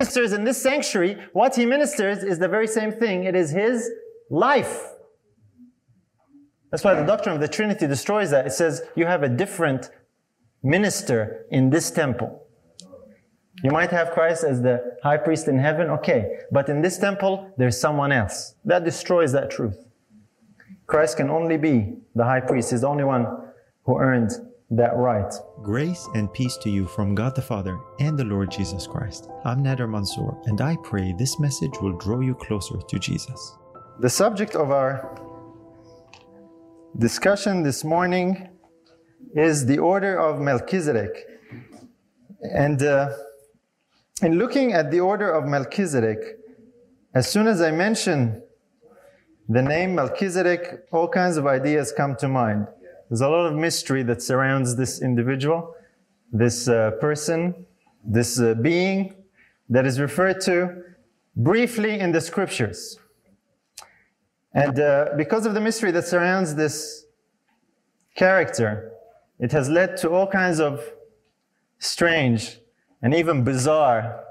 ministers in this sanctuary, what he ministers is the very same thing. It is his life. That's why the doctrine of the Trinity destroys that. It says you have a different minister in this temple. You might have Christ as the high priest in heaven, okay. But in this temple, there's someone else. That destroys that truth. Christ can only be the high priest. He's the only one who earned that right. Grace and peace to you from God the Father and the Lord Jesus Christ. I'm Nader Mansour, and I pray this message will draw you closer to Jesus. The subject of our discussion this morning is the order of Melchizedek. And in looking at the order of Melchizedek, as soon as I mention the name Melchizedek, all kinds of ideas come to mind. There's a lot of mystery that surrounds this individual, this person, this being that is referred to briefly in the scriptures. And because of the mystery that surrounds this character, it has led to all kinds of strange and even bizarre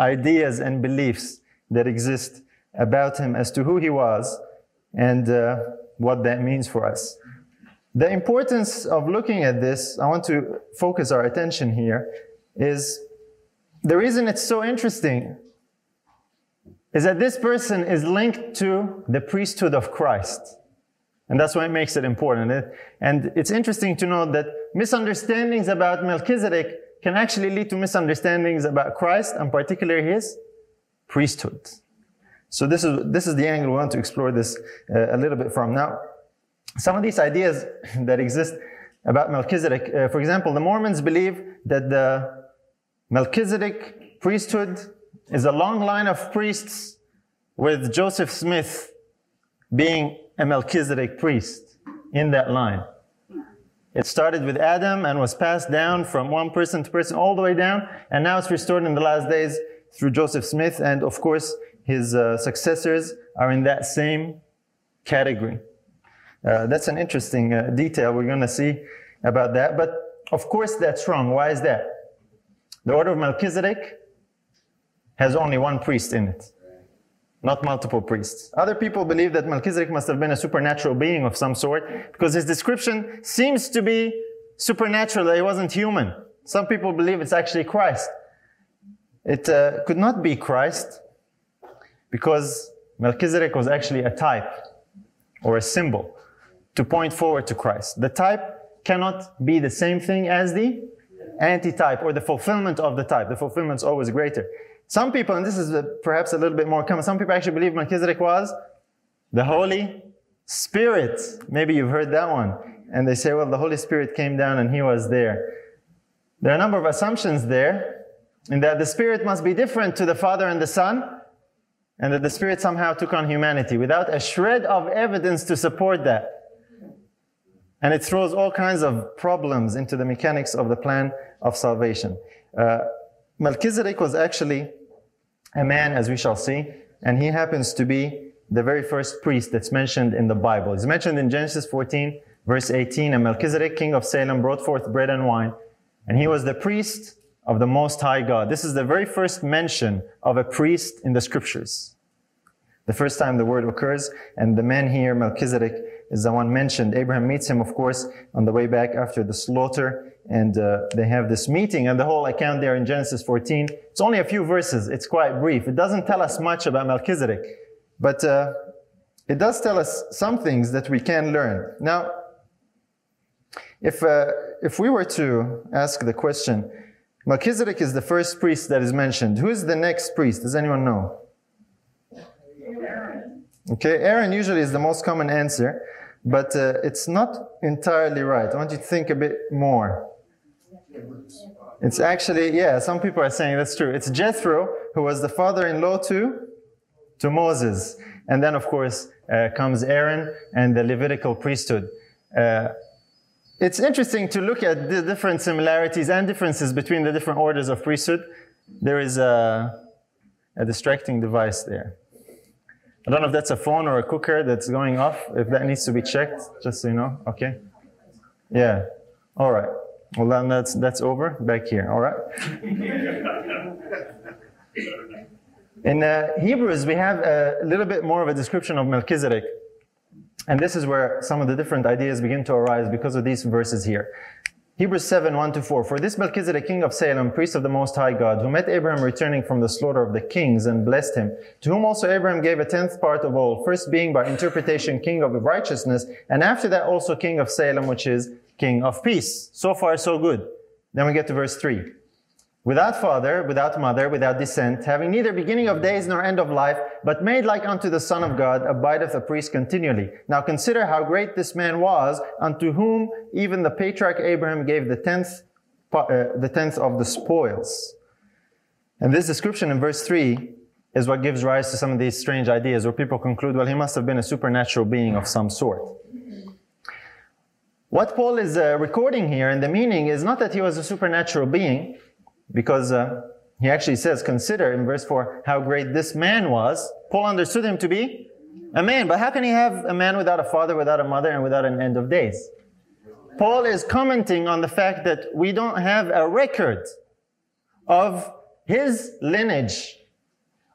ideas and beliefs that exist about him as to who he was and what that means for us. The importance of looking at this, I want to focus our attention here, is the reason it's so interesting is that this person is linked to the priesthood of Christ. And that's why it makes it important. And it's interesting to note that misunderstandings about Melchizedek can actually lead to misunderstandings about Christ, and particularly his priesthood. So this is the angle we want to explore this a little bit from. Now, some of these ideas that exist about Melchizedek, for example, the Mormons believe that the Melchizedek priesthood is a long line of priests, with Joseph Smith being a Melchizedek priest in that line. It started with Adam and was passed down from one person to person all the way down, and now it's restored in the last days through Joseph Smith, and of course his successors are in that same category. That's an interesting detail we're going to see about that, but of course that's wrong. Why is that? The order of Melchizedek has only one priest in it, not multiple priests. Other people believe that Melchizedek must have been a supernatural being of some sort, because his description seems to be supernatural, that he wasn't human. Some people believe it's actually Christ. It could not be Christ, because Melchizedek was actually a type or a symbol to point forward to Christ. The type cannot be the same thing as the antitype or the fulfillment of the type. The fulfillment's always greater. Some people, and this is perhaps a little bit more common, some people actually believe Melchizedek was the Holy Spirit. Maybe you've heard that one. And they say, well, the Holy Spirit came down and he was there. There are a number of assumptions there, in that the Spirit must be different to the Father and the Son, and that the Spirit somehow took on humanity, without a shred of evidence to support that. And it throws all kinds of problems into the mechanics of the plan of salvation. Melchizedek was actually a man, as we shall see, and he happens to be the very first priest that's mentioned in the Bible. It's mentioned in Genesis 14, verse 18, and Melchizedek, king of Salem, brought forth bread and wine, and he was the priest of the Most High God. This is the very first mention of a priest in the Scriptures. The first time the word occurs, and the man here, Melchizedek, is the one mentioned. Abraham meets him, of course, on the way back after the slaughter, and they have this meeting, and the whole account there in Genesis 14, it's only a few verses, it's quite brief. It doesn't tell us much about Melchizedek, but it does tell us some things that we can learn. Now, if we were to ask the question, Melchizedek is the first priest that is mentioned. Who is the next priest? Does anyone know? Aaron. Okay, Aaron usually is the most common answer, but it's not entirely right. I want you to think a bit more. It's actually, some people are saying that's true. It's Jethro, who was the father-in-law to Moses. And then, of course, comes Aaron and the Levitical priesthood. It's interesting to look at the different similarities and differences between the different orders of priesthood. There is a distracting device there. I don't know if that's a phone or a cooker that's going off, if that needs to be checked, just so you know. Okay. Yeah. All right. Well, then that's over. Back here. All right. In Hebrews, we have a little bit more of a description of Melchizedek. And this is where some of the different ideas begin to arise because of these verses here. Hebrews 7, 1-4. "For this Melchizedek, king of Salem, priest of the Most High God, who met Abraham returning from the slaughter of the kings and blessed him, to whom also Abraham gave a tenth part of all, first being by interpretation king of righteousness, and after that also king of Salem, which is king of peace." So far, so good. Then we get to verse 3. "Without father, without mother, without descent, having neither beginning of days nor end of life, but made like unto the Son of God, abideth a priest continually. Now consider how great this man was, unto whom even the patriarch Abraham gave the tenth of the spoils." And this description in verse 3 is what gives rise to some of these strange ideas, where people conclude, well, he must have been a supernatural being of some sort. What Paul is recording here, and the meaning, is not that he was a supernatural being, because he actually says, consider in verse 4, how great this man was. Paul understood him to be a man. But how can he have a man without a father, without a mother, and without an end of days? Paul is commenting on the fact that we don't have a record of his lineage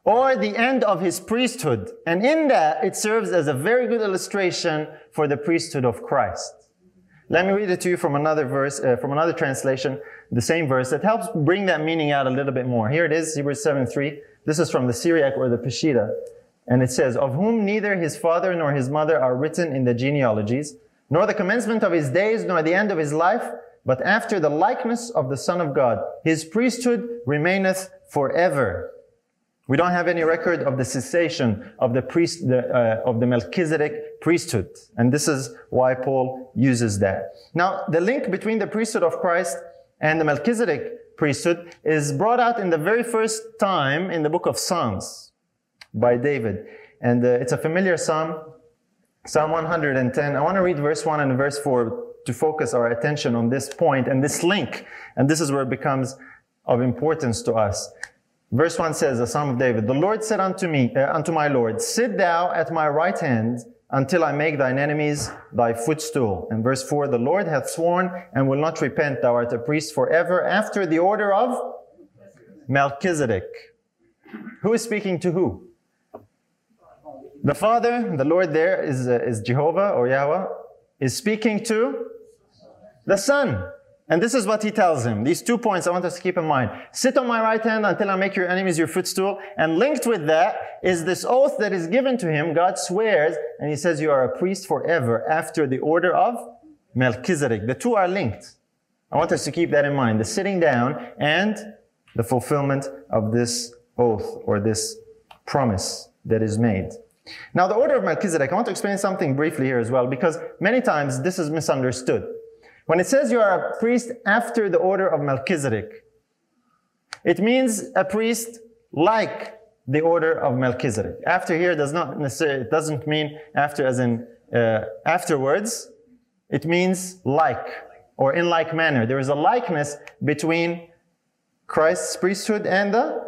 or the end of his priesthood. And in that, it serves as a very good illustration for the priesthood of Christ. Let me read it to you from another verse, from another translation, the same verse, that helps bring that meaning out a little bit more. Here it is, Hebrews 7:3. This is from the Syriac or the Peshitta. And it says, "Of whom neither his father nor his mother are written in the genealogies, nor the commencement of his days, nor the end of his life, but after the likeness of the Son of God, his priesthood remaineth forever." We don't have any record of the cessation of the Melchizedek priesthood. And this is why Paul uses that. Now, the link between the priesthood of Christ and the Melchizedek priesthood is brought out in the very first time in the book of Psalms by David. And it's a familiar psalm, Psalm 110. I want to read verse 1 and verse 4 to focus our attention on this point and this link. And this is where it becomes of importance to us. Verse 1 says, the Psalm of David, "The Lord said unto me, unto my Lord, sit thou at my right hand until I make thine enemies thy footstool." And verse 4, "The Lord hath sworn and will not repent. Thou art a priest forever after the order of Melchizedek." Who is speaking to who? The Father, the Lord there is Jehovah or Yahweh, is speaking to the Son. And this is what he tells him. These 2 points I want us to keep in mind. Sit on my right hand until I make your enemies your footstool. And linked with that is this oath that is given to him. God swears, and he says, you are a priest forever after the order of Melchizedek. The two are linked. I want us to keep that in mind. The sitting down and the fulfillment of this oath or this promise that is made. Now, the order of Melchizedek, I want to explain something briefly here as well, because many times this is misunderstood. When it says you are a priest after the order of Melchizedek, it means a priest like the order of Melchizedek. After here does not necessarily, it doesn't mean after as in afterwards. It means like or in like manner. There is a likeness between Christ's priesthood and the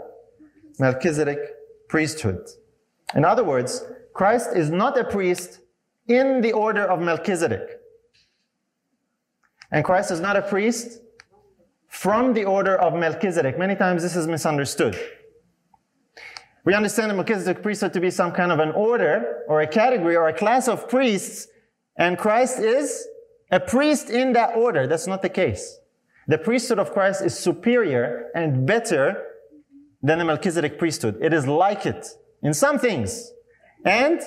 Melchizedek priesthood. In other words, Christ is not a priest in the order of Melchizedek. And Christ is not a priest from the order of Melchizedek. Many times this is misunderstood. We understand the Melchizedek priesthood to be some kind of an order or a category or a class of priests, and Christ is a priest in that order. That's not the case. The priesthood of Christ is superior and better than the Melchizedek priesthood. It is like it in some things and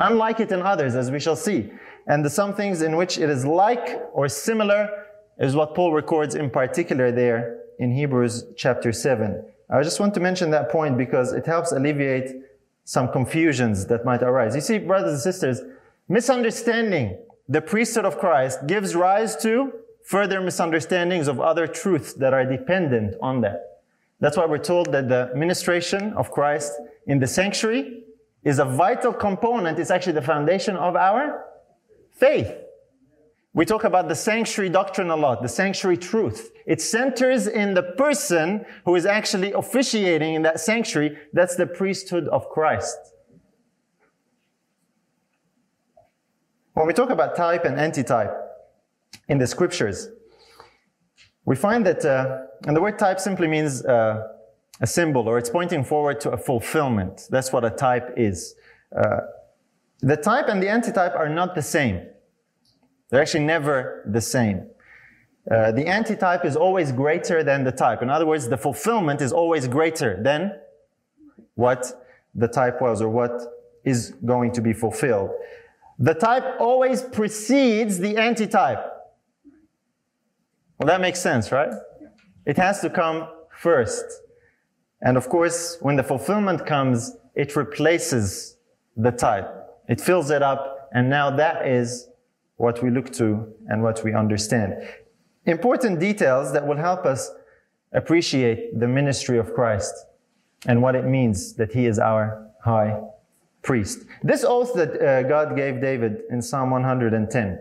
unlike it in others, as we shall see. And the some things in which it is like or similar is what Paul records in particular there in Hebrews chapter 7. I just want to mention that point because it helps alleviate some confusions that might arise. You see, brothers and sisters, misunderstanding the priesthood of Christ gives rise to further misunderstandings of other truths that are dependent on that. That's why we're told that the ministration of Christ in the sanctuary is a vital component. It's actually the foundation of our faith. We talk about the sanctuary doctrine a lot, the sanctuary truth. It centers in the person who is actually officiating in that sanctuary. That's the priesthood of Christ. When we talk about type and antitype in the scriptures, we find that, and the word type simply means a symbol, or it's pointing forward to a fulfillment. That's what a type is. The type and the antitype are not the same. They're actually never the same. The antitype is always greater than the type. In other words, the fulfillment is always greater than what the type was, or what is going to be fulfilled. The type always precedes the antitype. Well, that makes sense, right? It has to come first. And of course, when the fulfillment comes, it replaces the type. It fills it up, and now that is what we look to and what we understand. Important details that will help us appreciate the ministry of Christ and what it means that he is our high priest. This oath that God gave David in Psalm 110,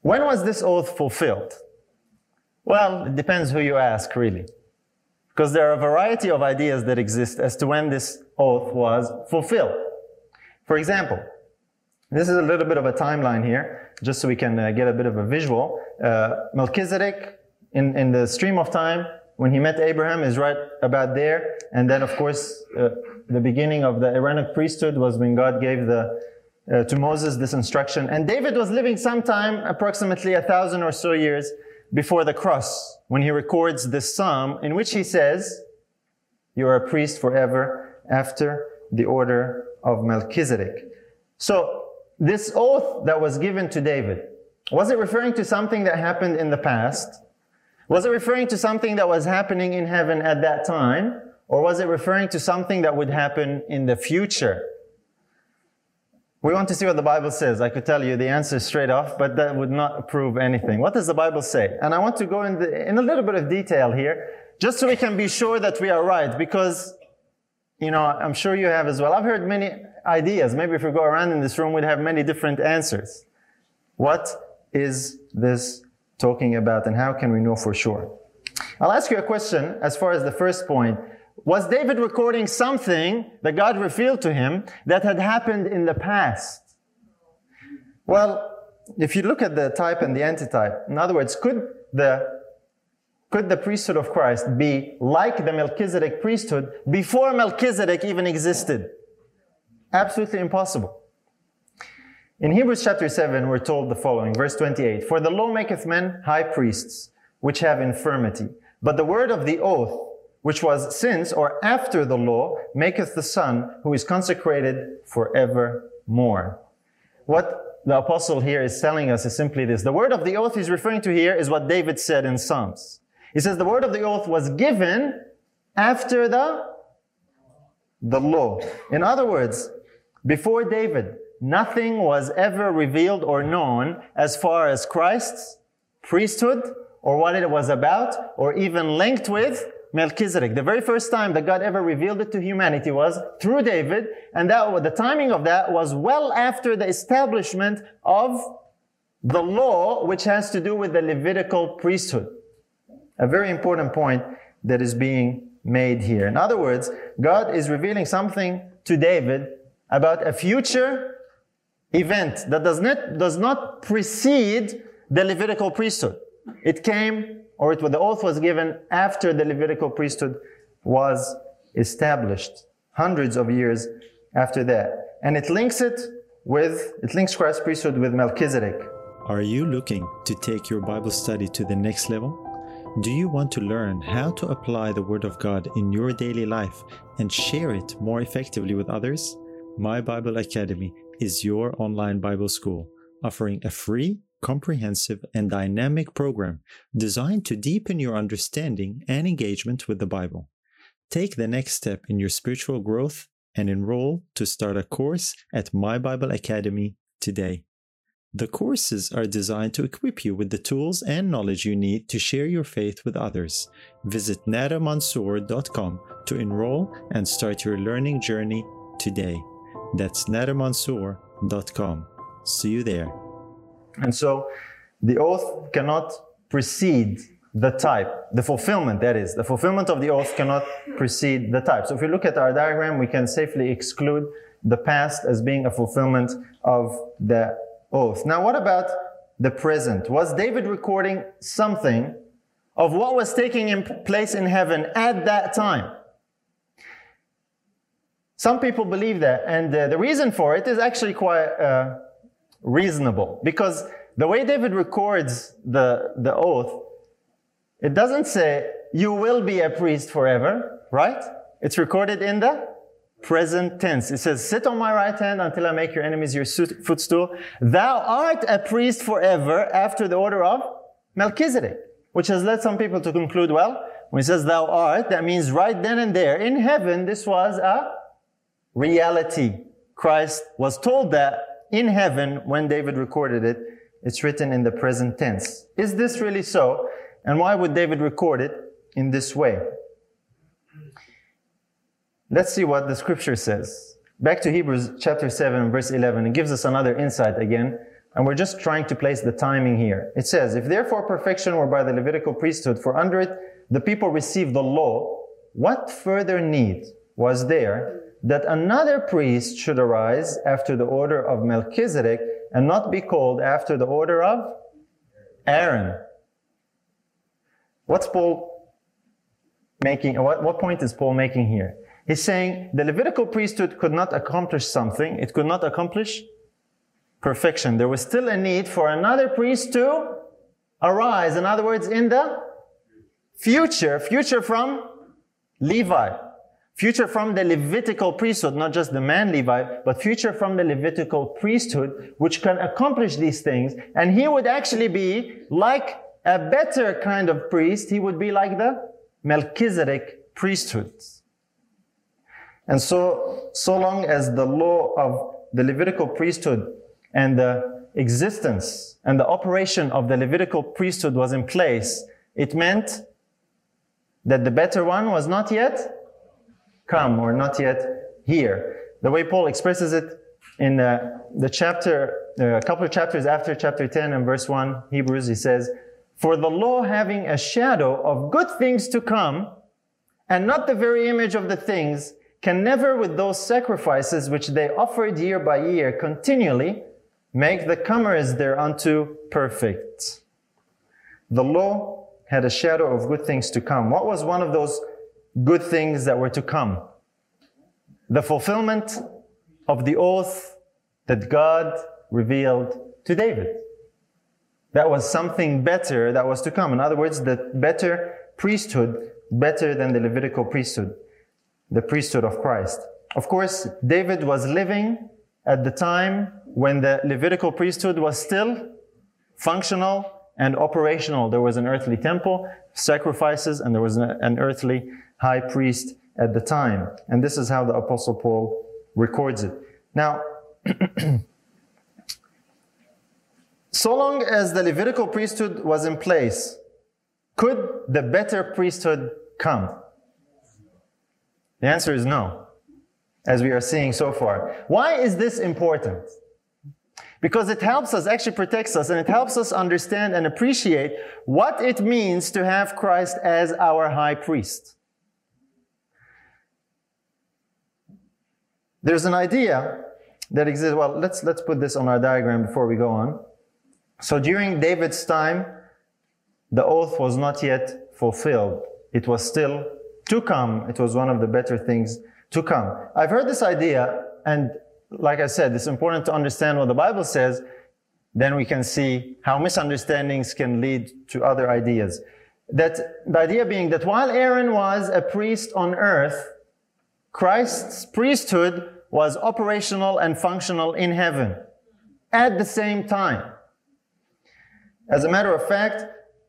when was this oath fulfilled? Well, it depends who you ask, really, because there are a variety of ideas that exist as to when this oath was fulfilled. For example, this is a little bit of a timeline here, just so we can get a bit of a visual. Melchizedek, in the stream of time, when he met Abraham, is right about there. And then, of course, the beginning of the Aaronic priesthood was when God gave to Moses this instruction. And David was living sometime approximately 1,000 or so years before the cross, when he records this psalm in which he says, "You are a priest forever after the order of Melchizedek." So this oath that was given to David, was it referring to something that happened in the past? Was it referring to something that was happening in heaven at that time? Or was it referring to something that would happen in the future? We want to see what the Bible says. I could tell you the answer straight off, but that would not prove anything. What does the Bible say? And I want to go in a little bit of detail here, just so we can be sure that we are right, because, you know, I'm sure you have as well. I've heard many ideas. Maybe if we go around in this room, we'd have many different answers. What is this talking about, and how can we know for sure? I'll ask you a question as far as the first point. Was David recording something that God revealed to him that had happened in the past? Well, if you look at the type and the antitype, in other words, could the priesthood of Christ be like the Melchizedek priesthood before Melchizedek even existed? Absolutely impossible. In Hebrews chapter 7, we're told the following, verse 28, "For the law maketh men high priests, which have infirmity. But the word of the oath, which was since or after the law, maketh the Son, who is consecrated forevermore." What the apostle here is telling us is simply this. The word of the oath he's referring to here is what David said in Psalms. He says the word of the oath was given after the law. In other words, before David, nothing was ever revealed or known as far as Christ's priesthood, or what it was about, or even linked with Melchizedek. The very first time that God ever revealed it to humanity was through David, and that the timing of that was well after the establishment of the law, which has to do with the Levitical priesthood. A very important point that is being made here. In other words, God is revealing something to David about a future event that does not precede the Levitical priesthood. It came, or the oath was given after the Levitical priesthood was established, hundreds of years after that. And it links Christ's priesthood with Melchizedek. Are you looking to take your Bible study to the next level? Do you want to learn how to apply the Word of God in your daily life and share it more effectively with others? My Bible Academy is your online Bible school, offering a free, comprehensive, and dynamic program designed to deepen your understanding and engagement with the Bible. Take the next step in your spiritual growth and enroll to start a course at My Bible Academy today. The courses are designed to equip you with the tools and knowledge you need to share your faith with others. Visit nadermansour.com to enroll and start your learning journey today. That's nadermansour.com. See you there. And so the oath cannot precede the type. The fulfillment, that is. The fulfillment of the oath cannot precede the type. So if you look at our diagram, we can safely exclude the past as being a fulfillment of the oath. Now, what about the present? Was David recording something of what was taking place in heaven at that time. Some people believe that, and the reason for it is actually quite reasonable, because the way David records the oath, it doesn't say, you will be a priest forever, right? It's recorded in the present tense. It says, sit on my right hand until I make your enemies your footstool. Thou art a priest forever after the order of Melchizedek, which has led some people to conclude, well, when it says thou art, that means right then and there. In heaven, this was a reality. Christ was told that in heaven when David recorded it. It's written in the present tense. Is this really so? And why would David record it in this way? Let's see what the scripture says. Back to Hebrews chapter 7, verse 11. It gives us another insight again. And we're just trying to place the timing here. It says, if therefore perfection were by the Levitical priesthood, for under it the people received the law, what further need was there that another priest should arise after the order of Melchizedek and not be called after the order of Aaron? What's Paul making? What point is Paul making here? He's saying the Levitical priesthood could not accomplish something. It could not accomplish perfection. There was still a need for another priest to arise. In other words, in the future from Levi, future from the Levitical priesthood, not just the man Levi, but future from the Levitical priesthood, which can accomplish these things. And he would actually be like a better kind of priest. He would be like the Melchizedek priesthood. And so long as the law of the Levitical priesthood and the existence and the operation of the Levitical priesthood was in place, it meant that the better one was not yet come, or not yet here. The way Paul expresses it in the chapter, a couple of chapters after chapter 10 and verse 1, Hebrews, he says, for the law having a shadow of good things to come, and not the very image of the things, can never with those sacrifices which they offered year by year continually make the comers thereunto perfect. The law had a shadow of good things to come. What was one of those good things that were to come? The fulfillment of the oath that God revealed to David. That was something better that was to come. In other words, the better priesthood, better than the Levitical priesthood, the priesthood of Christ. Of course, David was living at the time when the Levitical priesthood was still functional and operational. There was an earthly temple, sacrifices, and there was an earthly high priest at the time. And this is how the Apostle Paul records it. Now, so long as the Levitical priesthood was in place, could the better priesthood come? The answer is no, as we are seeing so far. Why is this important? Because it helps us, actually protects us, and it helps us understand and appreciate what it means to have Christ as our high priest. There's an idea that exists. Well, let's put this on our diagram before we go on. So during David's time, the oath was not yet fulfilled. It was still to come. It was one of the better things to come. I've heard this idea, and like I said, it's important to understand what the Bible says. Then we can see how misunderstandings can lead to other ideas. That the idea being that while Aaron was a priest on earth, Christ's priesthood was operational and functional in heaven at the same time. As a matter of fact,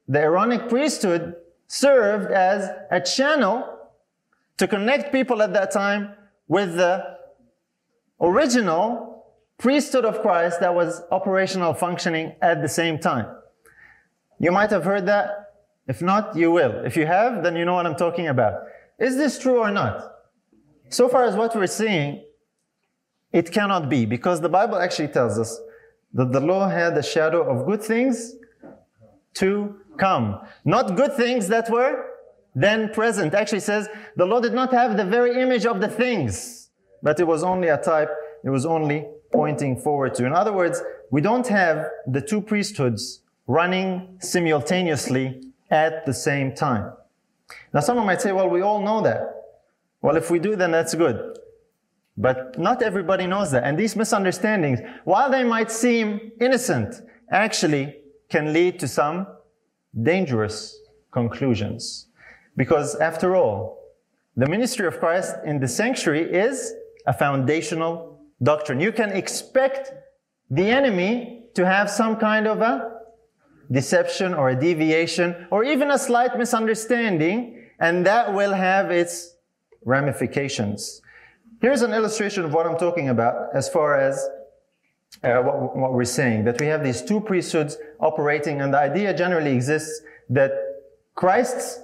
the Aaronic priesthood served as a channel to connect people at that time with the original priesthood of Christ that was operational, functioning at the same time. You might have heard that. If not, you will. If you have, then you know what I'm talking about. Is this true or not? So far as what we're seeing, it cannot be, because the Bible actually tells us that the law had a shadow of good things to come, not good things that were then present. Actually says the law did not have the very image of the things, but it was only a type, it was only pointing forward to. In other words, we don't have the two priesthoods running simultaneously at the same time. Now, someone might say, well, we all know that. Well, if we do, then that's good. But not everybody knows that. And these misunderstandings, while they might seem innocent, actually can lead to some dangerous conclusions. Because after all, the ministry of Christ in the sanctuary is a foundational doctrine. You can expect the enemy to have some kind of a deception or a deviation or even a slight misunderstanding, and that will have its ramifications. Here's an illustration of what I'm talking about as far as what we're saying, that we have these two priesthoods operating, and the idea generally exists that Christ's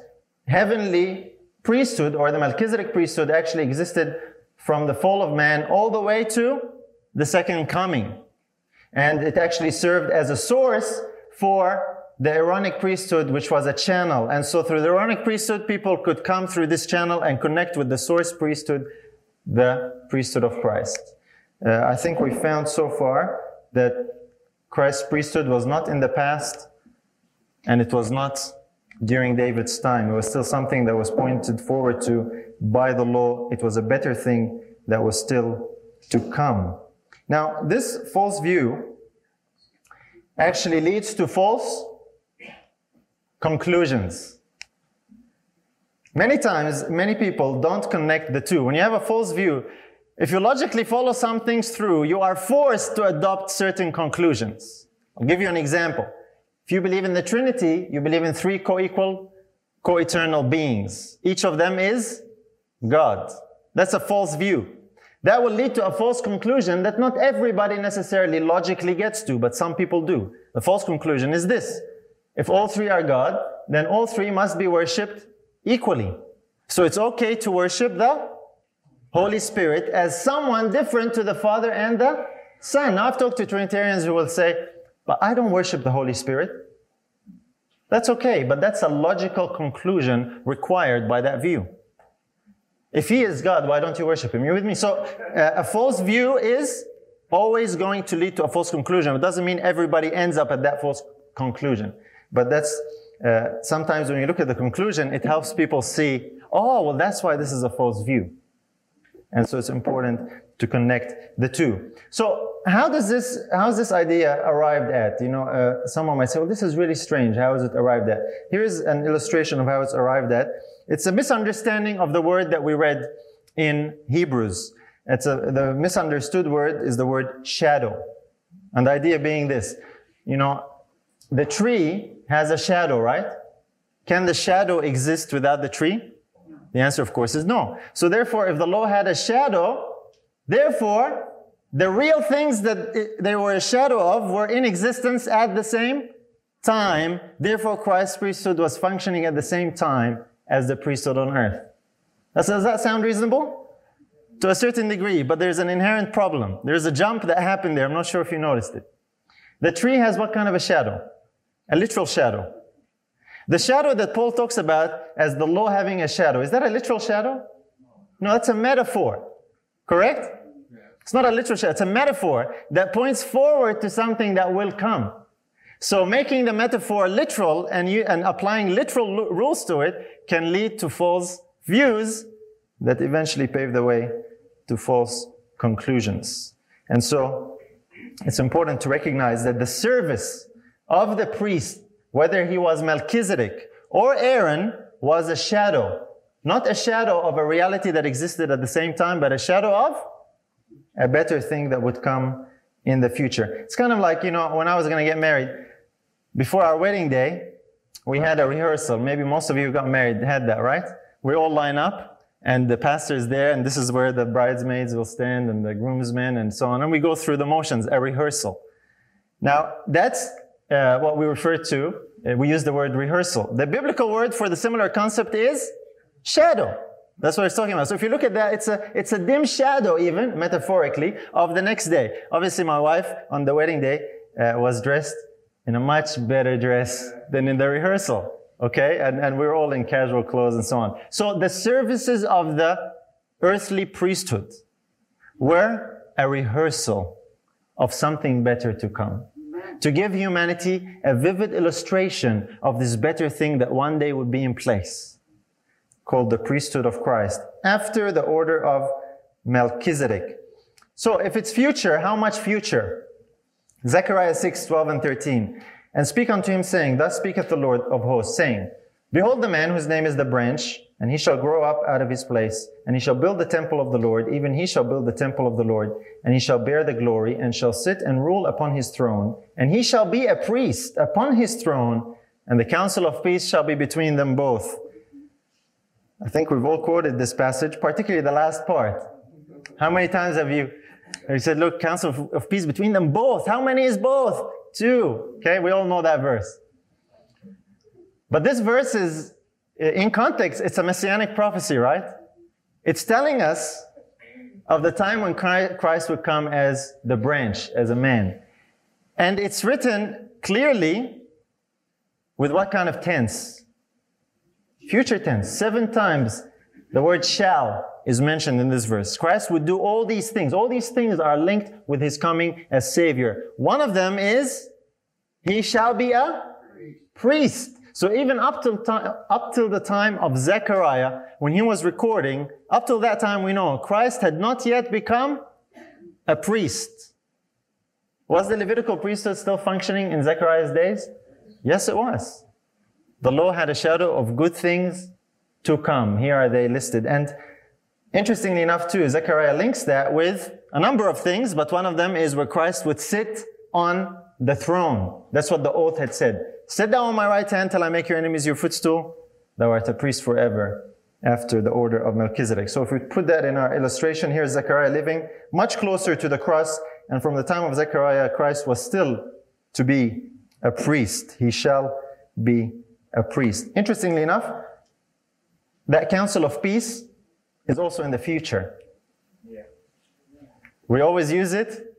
heavenly priesthood, or the Melchizedek priesthood, actually existed from the fall of man all the way to the second coming. And it actually served as a source for the Aaronic priesthood, which was a channel. And so through the Aaronic priesthood, people could come through this channel and connect with the source priesthood, the priesthood of Christ. I think we found so far that Christ's priesthood was not in the past, and it was not during David's time. It was still something that was pointed forward to by the law. It was a better thing that was still to come. Now, this false view actually leads to false conclusions. Many times, many people don't connect the two. When you have a false view, if you logically follow some things through, you are forced to adopt certain conclusions. I'll give you an example. If you believe in the Trinity, you believe in three co-equal, co-eternal beings. Each of them is God. That's a false view. That will lead to a false conclusion that not everybody necessarily logically gets to, but some people do. The false conclusion is this: if all three are God, then all three must be worshipped equally. So it's okay to worship the Holy Spirit as someone different to the Father and the Son. Now, I've talked to Trinitarians who will say, but I don't worship the Holy Spirit. That's okay, but that's a logical conclusion required by that view. If He is God, why don't you worship Him? You with me? So a false view is always going to lead to a false conclusion. It doesn't mean everybody ends up at that false conclusion. But that's sometimes when you look at the conclusion, it helps people see, oh, well, that's why this is a false view. And so it's important to connect the two. So how's this idea arrived at? You know, someone might say, well, this is really strange. How is it arrived at? Here's an illustration of how it's arrived at. It's a misunderstanding of the word that we read in Hebrews. The misunderstood word is the word shadow. And the idea being this, you know, the tree has a shadow, right? Can the shadow exist without the tree? The answer, of course, is no. So therefore, if the law had a shadow, therefore, the real things that they were a shadow of were in existence at the same time. Therefore, Christ's priesthood was functioning at the same time as the priesthood on earth. Does that sound reasonable? To a certain degree, but there's an inherent problem. There's a jump that happened there. I'm not sure if you noticed it. The tree has what kind of a shadow? A literal shadow. The shadow that Paul talks about as the law having a shadow, is that a literal shadow? No, that's a metaphor. Correct? Yeah. It's not a literal shadow. It's a metaphor that points forward to something that will come. So making the metaphor literal and applying literal rules to it can lead to false views that eventually pave the way to false conclusions. And so it's important to recognize that the service of the priest, whether he was Melchizedek or Aaron, was a shadow. Not a shadow of a reality that existed at the same time, but a shadow of a better thing that would come in the future. It's kind of like, you know, when I was going to get married, before our wedding day, we had a rehearsal. Maybe most of you who got married had that, right? We all line up, and the pastor's there, and this is where the bridesmaids will stand, and the groomsmen, and so on. And we go through the motions, a rehearsal. Now, that's what we refer to. We use the word rehearsal. The biblical word for the similar concept is shadow. That's what it's talking about. So if you look at that, it's a dim shadow, even metaphorically, of the next day. Obviously, my wife on the wedding day was dressed in a much better dress than in the rehearsal. Okay? And we're all in casual clothes and so on. So the services of the earthly priesthood were a rehearsal of something better to come. to give humanity a vivid illustration of this better thing that one day would be in place, called the priesthood of Christ, after the order of Melchizedek. So if it's future, how much future? Zechariah 6, 12 and 13. And speak unto him, saying, Thus speaketh the Lord of hosts, saying, Behold the man whose name is the branch, and he shall grow up out of his place, and he shall build the temple of the Lord, even he shall build the temple of the Lord, and he shall bear the glory, and shall sit and rule upon his throne, and he shall be a priest upon his throne, and the council of peace shall be between them both. I think we've all quoted this passage, particularly the last part. How many times have you said, look, council of peace between them both? How many is both? 2. Okay, we all know that verse. But this verse is, in context, it's a messianic prophecy, right? It's telling us of the time when Christ would come as the branch, as a man. And it's written clearly with what kind of tense? Future tense. 7 times the word shall is mentioned in this verse. Christ would do all these things. All these things are linked with his coming as Savior. One of them is, he shall be a priest. So even up till the time of Zechariah, when he was recording, up till that time we know Christ had not yet become a priest. Was the Levitical priesthood still functioning in Zechariah's days? Yes, it was. The law had a shadow of good things to come. Here are they listed. And interestingly enough, too, Zechariah links that with a number of things, but one of them is where Christ would sit on the throne. That's what the oath had said. Sit down on my right hand till I make your enemies your footstool. Thou art a priest forever, after the order of Melchizedek. So if we put that in our illustration, here's Zechariah living much closer to the cross. And from the time of Zechariah, Christ was still to be a priest. He shall be a priest. Interestingly enough, that council of peace is also in the future. We always use it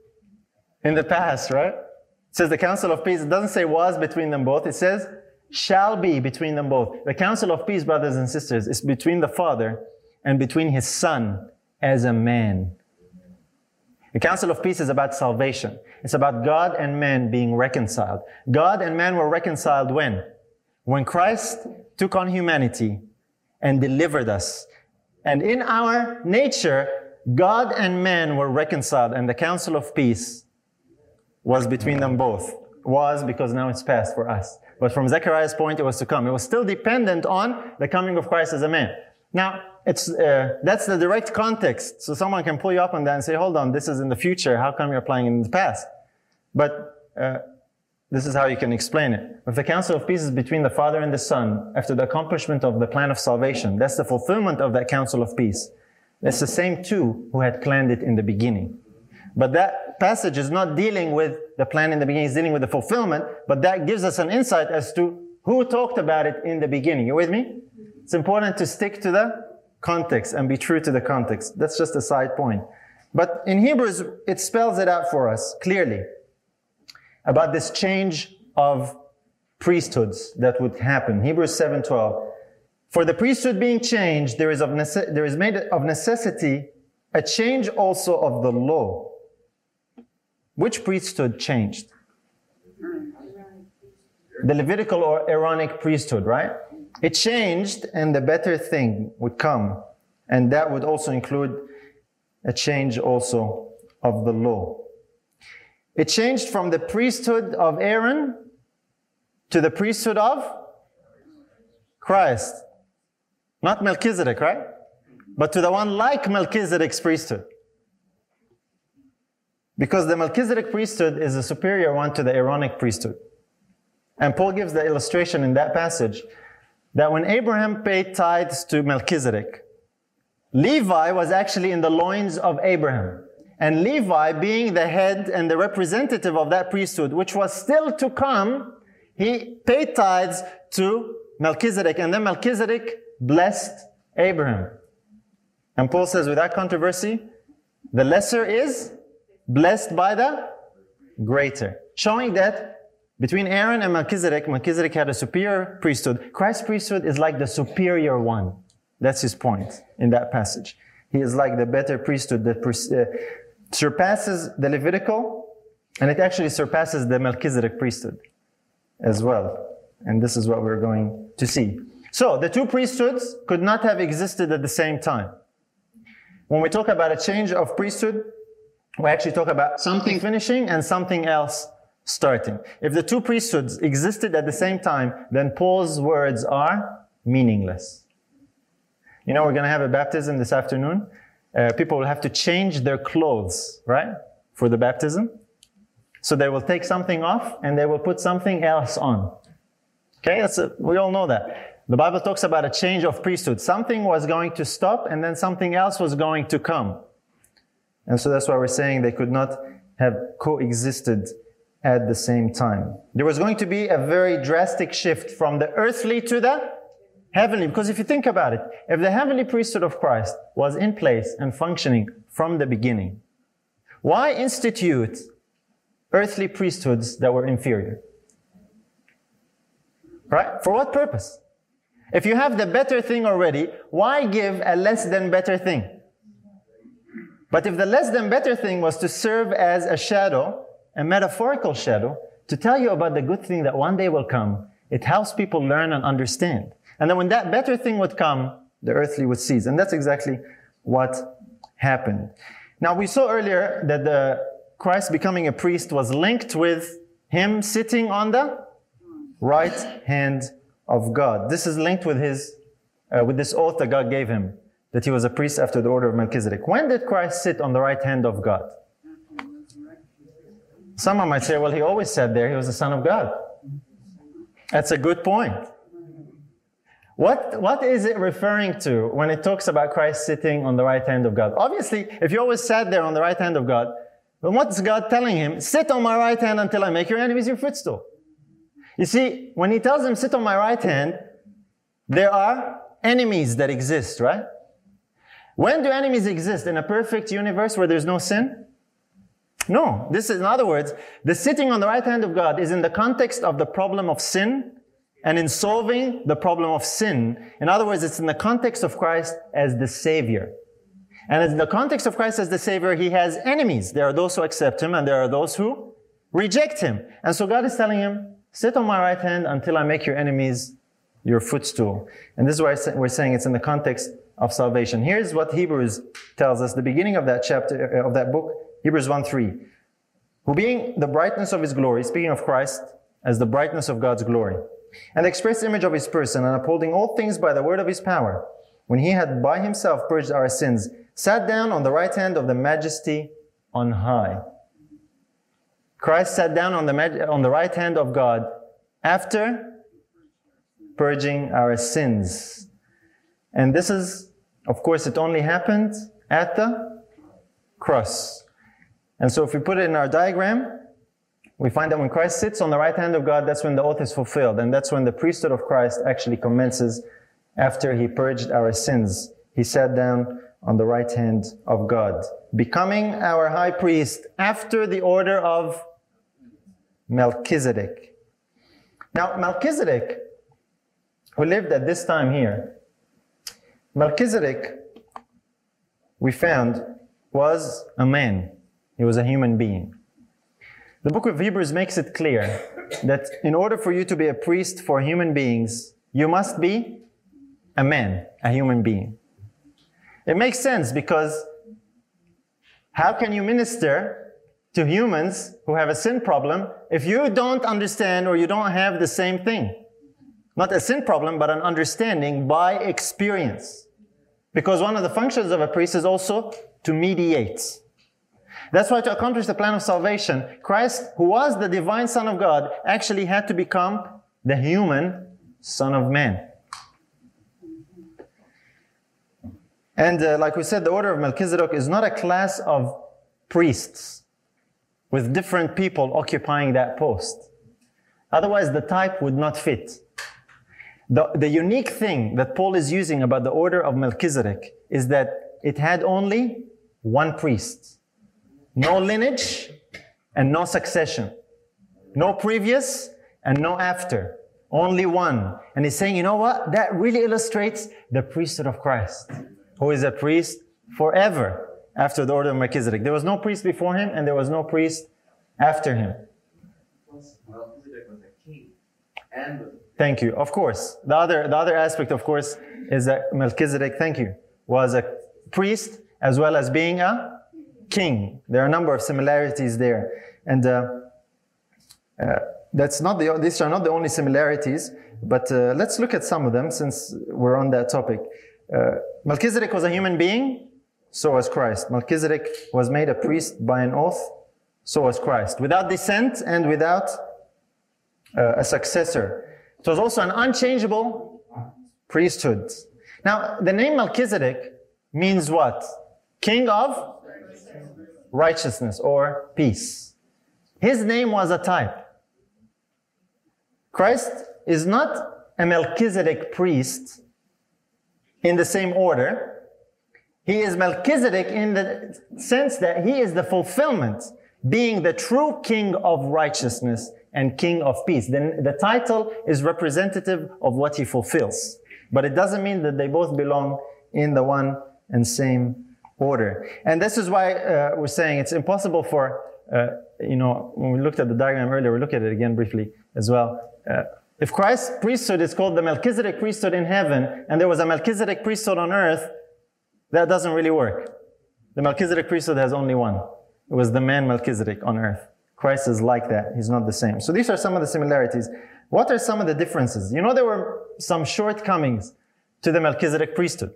in the past, right? It says the council of peace. It doesn't say was between them both. It says shall be between them both. The council of peace, brothers and sisters, is between the Father and between his Son as a man. The council of peace is about salvation. It's about God and man being reconciled. God and man were reconciled when? When Christ took on humanity and delivered us. And in our nature, God and man were reconciled, and the council of peace was between them both. Was, because now it's past for us. But from Zechariah's point, it was to come. It was still dependent on the coming of Christ as a man. Now, that's the direct context. So someone can pull you up on that and say, hold on, this is in the future. How come you're applying it in the past? But this is how you can explain it. If the council of peace is between the Father and the Son, after the accomplishment of the plan of salvation, that's the fulfillment of that council of peace. It's the same two who had planned it in the beginning. But that passage is not dealing with the plan in the beginning, it's dealing with the fulfillment, but that gives us an insight as to who talked about it in the beginning. You with me? It's important to stick to the context and be true to the context. That's just a side point. But in Hebrews, it spells it out for us clearly, about this change of priesthoods that would happen. Hebrews 7:12. For the priesthood being changed, there is made of necessity a change also of the law. Which priesthood changed? The Levitical or Aaronic priesthood, right? It changed, and the better thing would come. And that would also include a change also of the law. It changed from the priesthood of Aaron to the priesthood of Christ. Not Melchizedek, right? But to the one like Melchizedek's priesthood. Because the Melchizedek priesthood is a superior one to the Aaronic priesthood. And Paul gives the illustration in that passage that when Abraham paid tithes to Melchizedek, Levi was actually in the loins of Abraham. And Levi, being the head and the representative of that priesthood, which was still to come, he paid tithes to Melchizedek. And then Melchizedek blessed Abraham. And Paul says, without controversy, the lesser is blessed by the greater. Showing that between Aaron and Melchizedek, Melchizedek had a superior priesthood. Christ's priesthood is like the superior one. That's his point in that passage. He is like the better priesthood that surpasses the Levitical And it actually surpasses the Melchizedek priesthood as well. And this is what we're going to see. So the two priesthoods could not have existed at the same time. When we talk about a change of priesthood, we actually talk about something finishing and something else starting. If the two priesthoods existed at the same time, then Paul's words are meaningless. You know, we're going to have a baptism this afternoon. People will have to change their clothes, right, for the baptism. So they will take something off and they will put something else on. Okay, we all know that. The Bible talks about a change of priesthood. Something was going to stop and then something else was going to come. And so that's why we're saying they could not have coexisted at the same time. There was going to be a very drastic shift from the earthly to the heavenly. Because if you think about it, if the heavenly priesthood of Christ was in place and functioning from the beginning, why institute earthly priesthoods that were inferior? Right? For what purpose? If you have the better thing already, why give a less than better thing? But if the less than better thing was to serve as a shadow, a metaphorical shadow, to tell you about the good thing that one day will come, it helps people learn and understand. And then when that better thing would come, the earthly would cease. And that's exactly what happened. Now, we saw earlier that the Christ becoming a priest was linked with him sitting on the right hand of God. This is linked with this oath that God gave him, that he was a priest after the order of Melchizedek. When did Christ sit on the right hand of God? Someone might say, well, he always sat there. He was the Son of God. That's a good point. What is it referring to when it talks about Christ sitting on the right hand of God? Obviously, if you always sat there on the right hand of God, then what's God telling him? Sit on my right hand until I make your enemies your footstool. You see, when he tells him, sit on my right hand, there are enemies that exist, right? When do enemies exist? In a perfect universe where there's no sin? No. This is, in other words, the sitting on the right hand of God is in the context of the problem of sin and in solving the problem of sin. In other words, it's in the context of Christ as the Savior. And in the context of Christ as the Savior, he has enemies. There are those who accept him and there are those who reject him. And so God is telling him, sit on my right hand until I make your enemies your footstool. And this is why we're saying it's in the context of salvation. Here's what Hebrews tells us, the beginning of that chapter, of that book, Hebrews 1:3. Who being the brightness of his glory, speaking of Christ as the brightness of God's glory, and the express image of his person, and upholding all things by the word of his power, when he had by himself purged our sins, sat down on the right hand of the majesty on high. Christ sat down on the right hand of God after purging our sins. And this is, of course, it only happened at the cross. And so if we put it in our diagram, we find that when Christ sits on the right hand of God, that's when the oath is fulfilled. And that's when the priesthood of Christ actually commences after he purged our sins. He sat down on the right hand of God, becoming our high priest after the order of Melchizedek. Now, Melchizedek, who lived at this time here, Melchizedek, we found, was a man. He was a human being. The book of Hebrews makes it clear that in order for you to be a priest for human beings, you must be a man, a human being. It makes sense because how can you minister to humans who have a sin problem if you don't understand or you don't have the same thing? Not a sin problem, but an understanding by experience. Because one of the functions of a priest is also to mediate. That's why to accomplish the plan of salvation, Christ, who was the divine Son of God, actually had to become the human Son of Man. And like we said, the order of Melchizedek is not a class of priests with different people occupying that post. Otherwise, the type would not fit. The unique thing that Paul is using about the order of Melchizedek is that it had only one priest. No lineage and no succession. No previous and no after. Only one. And he's saying, you know what? That really illustrates the priesthood of Christ, who is a priest forever after the order of Melchizedek. There was no priest before him and there was no priest after him. Melchizedek was a king and was a king. Thank you. Of course. The other aspect, of course, is that Melchizedek, thank you, was a priest as well as being a king. There are a number of similarities there. And these are not the only similarities, but let's look at some of them since we're on that topic. Melchizedek was a human being, so was Christ. Melchizedek was made a priest by an oath, so was Christ. Without descent and without a successor. It was also an unchangeable priesthood. Now, the name Melchizedek means what? King of righteousness or peace. His name was a type. Christ is not a Melchizedek priest in the same order. He is Melchizedek in the sense that he is the fulfillment, being the true king of righteousness and king of peace. Then the title is representative of what he fulfills. But it doesn't mean that they both belong in the one and same order. And this is why we're saying it's impossible for, when we looked at the diagram earlier, we'll look at it again briefly as well. If Christ's priesthood is called the Melchizedek priesthood in heaven, and there was a Melchizedek priesthood on earth, that doesn't really work. The Melchizedek priesthood has only one. It was the man Melchizedek on earth. Christ is like that. He's not the same. So these are some of the similarities. What are some of the differences? You know, there were some shortcomings to the Melchizedek priesthood.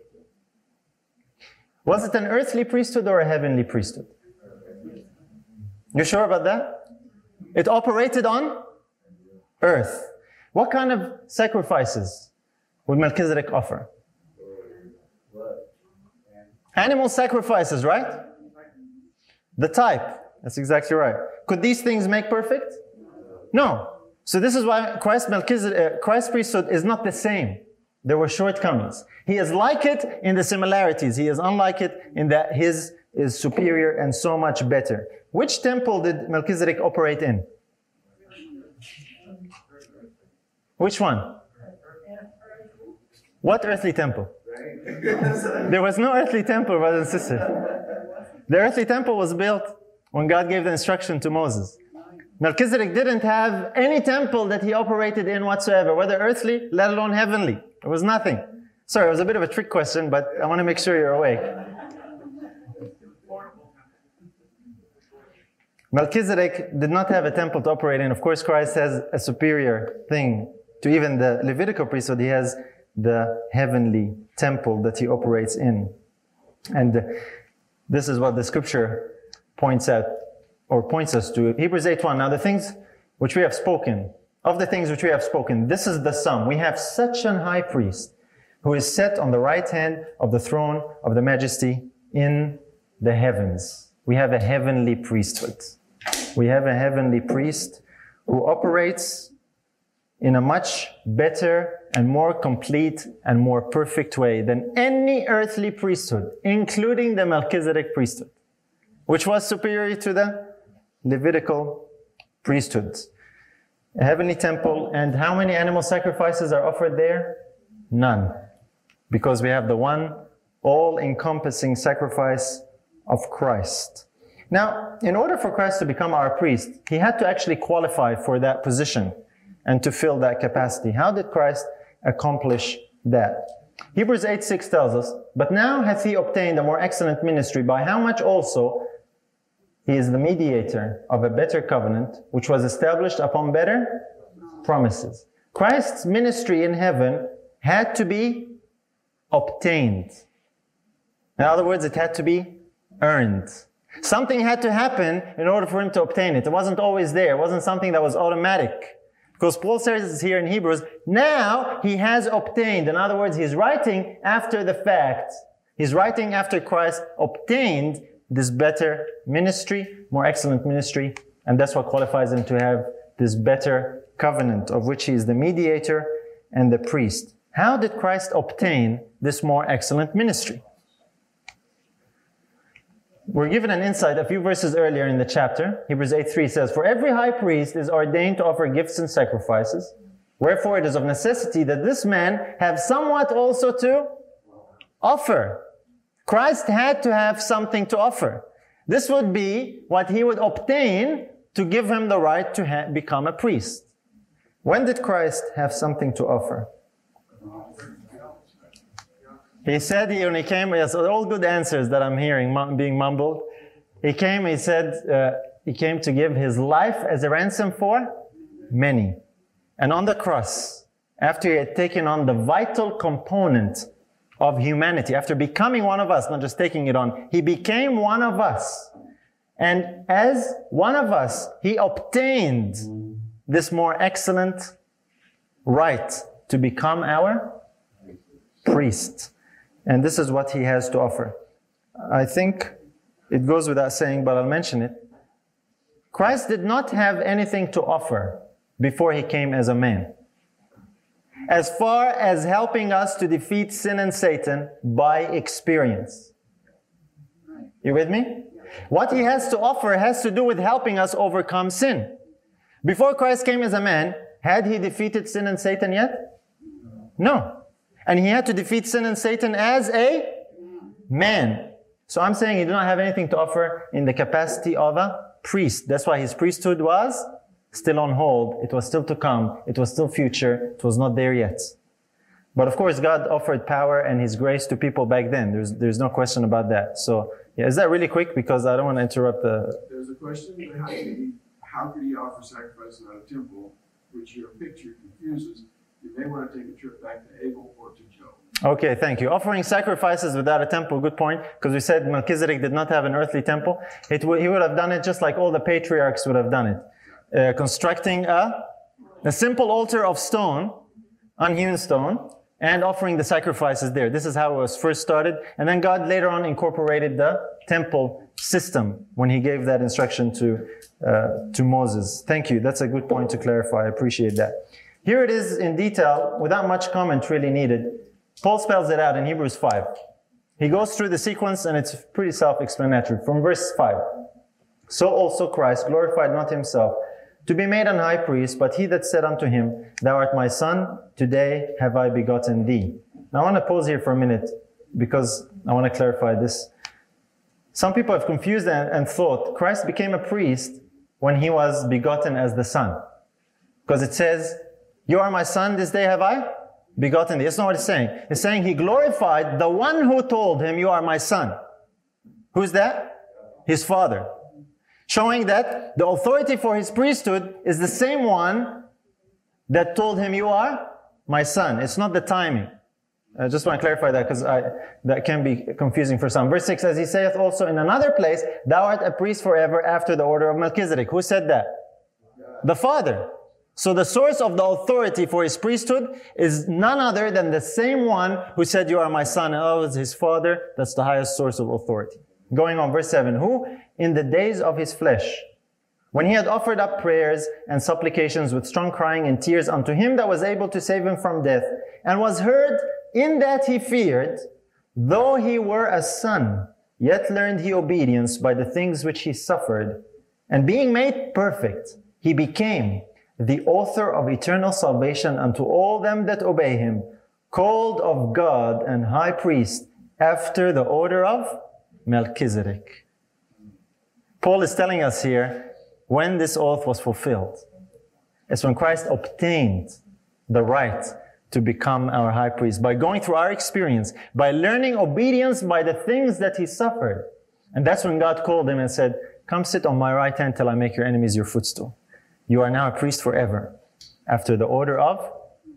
Was it an earthly priesthood or a heavenly priesthood? You sure about that? It operated on earth. What kind of sacrifices would Melchizedek offer? Animal sacrifices, right? The type. That's exactly right. Could these things make perfect? No. So this is why Christ's priesthood is not the same. There were shortcomings. He is like it in the similarities. He is unlike it in that his is superior and so much better. Which temple did Melchizedek operate in? Which one? What earthly temple? There was no earthly temple, brothers and sisters. The earthly temple was built when God gave the instruction to Moses. Melchizedek didn't have any temple that he operated in whatsoever, whether earthly, let alone heavenly. It was nothing. Sorry, it was a bit of a trick question, but I want to make sure you're awake. Melchizedek did not have a temple to operate in. Of course, Christ has a superior thing to even the Levitical priesthood. He has the heavenly temple that he operates in. And this is what the scripture points at or points us to. Hebrews 8:1. Now the things which we have spoken, of the things which we have spoken, this is the sum. We have such an high priest who is set on the right hand of the throne of the majesty in the heavens. We have a heavenly priesthood. We have a heavenly priest who operates in a much better and more complete and more perfect way than any earthly priesthood, including the Melchizedek priesthood, which was superior to the Levitical priesthood. A heavenly temple, and how many animal sacrifices are offered there? None. Because we have the one all-encompassing sacrifice of Christ. Now, in order for Christ to become our priest, he had to actually qualify for that position and to fill that capacity. How did Christ accomplish that? Hebrews 8:6 tells us, but now hath he obtained a more excellent ministry, by how much also he is the mediator of a better covenant, which was established upon better promises. Christ's ministry in heaven had to be obtained. In other words, it had to be earned. Something had to happen in order for him to obtain it. It wasn't always there. It wasn't something that was automatic. Because Paul says here in Hebrews, now he has obtained. In other words, he's writing after the fact. He's writing after Christ obtained this better ministry, more excellent ministry, and that's what qualifies him to have this better covenant of which he is the mediator and the priest. How did Christ obtain this more excellent ministry? We're given an insight a few verses earlier in the chapter. Hebrews 8:3 says, for every high priest is ordained to offer gifts and sacrifices, wherefore it is of necessity that this man have somewhat also to offer. Christ had to have something to offer. This would be what he would obtain to give him the right to become a priest. When did Christ have something to offer? He said, when he came, yes, all good answers that I'm hearing, being mumbled. He came to give his life as a ransom for many. And on the cross, after he had taken on the vital component of humanity, after becoming one of us, not just taking it on, he became one of us. And as one of us, he obtained this more excellent right to become our priest. And this is what he has to offer. I think it goes without saying, but I'll mention it. Christ did not have anything to offer before he came as a man, as far as helping us to defeat sin and Satan by experience. You with me? What he has to offer has to do with helping us overcome sin. Before Christ came as a man, had he defeated sin and Satan yet? No. And he had to defeat sin and Satan as a man. So I'm saying he did not have anything to offer in the capacity of a priest. That's why his priesthood was still on hold. It was still to come. It was still future. It was not there yet. But of course, God offered power and his grace to people back then. There's no question about that. So, yeah, is that really quick? Because I don't want to interrupt the... There's a question. How could he offer sacrifice without a temple, which your picture confuses? You may want to take a trip back to Abel or to Job. Okay, thank you. Offering sacrifices without a temple, good point, because we said Melchizedek did not have an earthly temple. He would have done it just like all the patriarchs would have done it. Constructing a simple altar of stone, unhewn stone, and offering the sacrifices there. This is how it was first started. And then God later on incorporated the temple system when he gave that instruction to Moses. Thank you. That's a good point to clarify. I appreciate that. Here it is in detail, without much comment really needed. Paul spells it out in Hebrews 5. He goes through the sequence and it's pretty self-explanatory. From verse 5. So also Christ glorified not himself to be made an high priest, but he that said unto him, Thou art my son, today have I begotten thee. Now I want to pause here for a minute because I want to clarify this. Some people have confused and thought Christ became a priest when he was begotten as the son. Because it says, You are my son, this day have I begotten thee. That's not what it's saying. It's saying he glorified the one who told him, You are my son. Who's that? His father. Showing that the authority for his priesthood is the same one that told him, You are my son. It's not the timing. I just want to clarify that because that can be confusing for some. Verse 6, as he saith also in another place, Thou art a priest forever after the order of Melchizedek. Who said that? The Father. So the source of the authority for his priesthood is none other than the same one who said, You are my son. And oh, it's his Father. That's the highest source of authority. Going on, verse 7, who in the days of his flesh, when he had offered up prayers and supplications with strong crying and tears unto him that was able to save him from death, and was heard in that he feared, though he were a son, yet learned he obedience by the things which he suffered. And being made perfect, he became the author of eternal salvation unto all them that obey him, called of God and high priest after the order of Melchizedek. Paul is telling us here when this oath was fulfilled. It's when Christ obtained the right to become our high priest by going through our experience, by learning obedience by the things that he suffered. And that's when God called him and said, Come sit on my right hand till I make your enemies your footstool. You are now a priest forever after the order of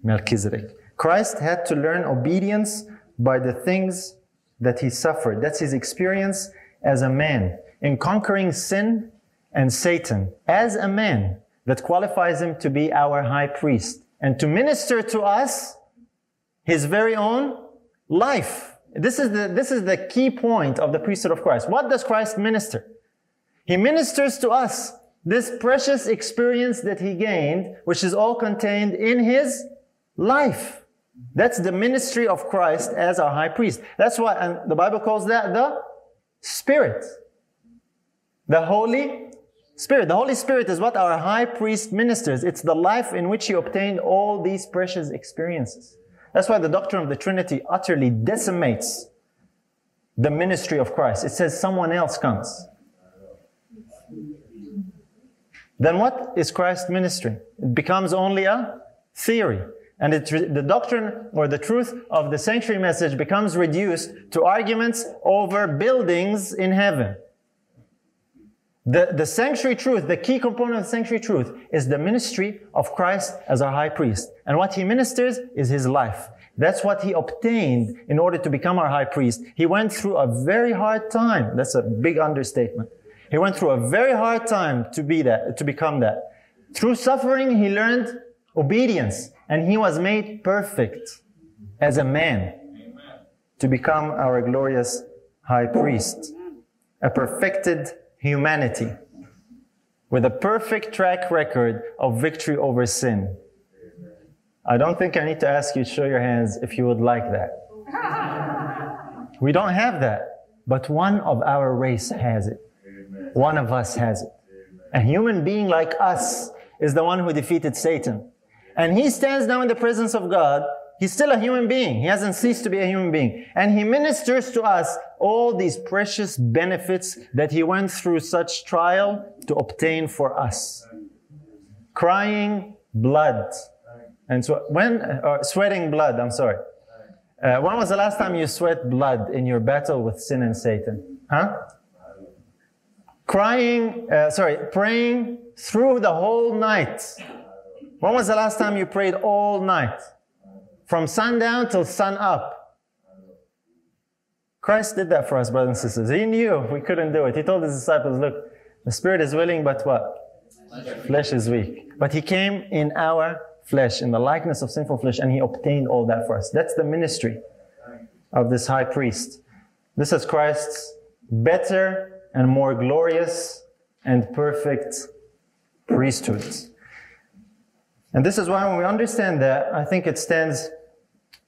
Melchizedek. Christ had to learn obedience by the things that he suffered. That's his experience as a man in conquering sin and Satan as a man that qualifies him to be our high priest and to minister to us his very own life. This is the key point of the priesthood of Christ. What does Christ minister? He ministers to us this precious experience that he gained, which is all contained in his life. That's the ministry of Christ as our high priest. That's why, and the Bible calls that the Spirit. The Holy Spirit. The Holy Spirit is what our high priest ministers. It's the life in which he obtained all these precious experiences. That's why the doctrine of the Trinity utterly decimates the ministry of Christ. It says someone else comes. then what is Christ's ministry? It becomes only a theory. And the doctrine or the truth of the sanctuary message becomes reduced to arguments over buildings in heaven. The sanctuary truth, the key component of the sanctuary truth is the ministry of Christ as our high priest. And what he ministers is his life. That's what he obtained in order to become our high priest. He went through a very hard time. That's a big understatement. He went through a very hard time to be that, to become that. Through suffering, he learned obedience. And he was made perfect as a man to become our glorious high priest. A perfected humanity with a perfect track record of victory over sin. I don't think I need to ask you to show your hands if you would like that. We don't have that, but one of our race has it. One of us has it. A human being like us is the one who defeated Satan. And he stands now in the presence of God. He's still a human being. He hasn't ceased to be a human being. And he ministers to us all these precious benefits that he went through such trial to obtain for us. Crying blood. And so sweating blood, I'm sorry. When was the last time you sweat blood in your battle with sin and Satan? Huh? Praying through the whole night. When was the last time you prayed all night? From sundown till sun up. Christ did that for us, brothers and sisters. He knew we couldn't do it. He told his disciples, look, the spirit is willing, but what? Flesh is weak. But he came in our flesh, in the likeness of sinful flesh, and he obtained all that for us. That's the ministry of this high priest. This is Christ's better and more glorious and perfect priesthood. And this is why when we understand that, I think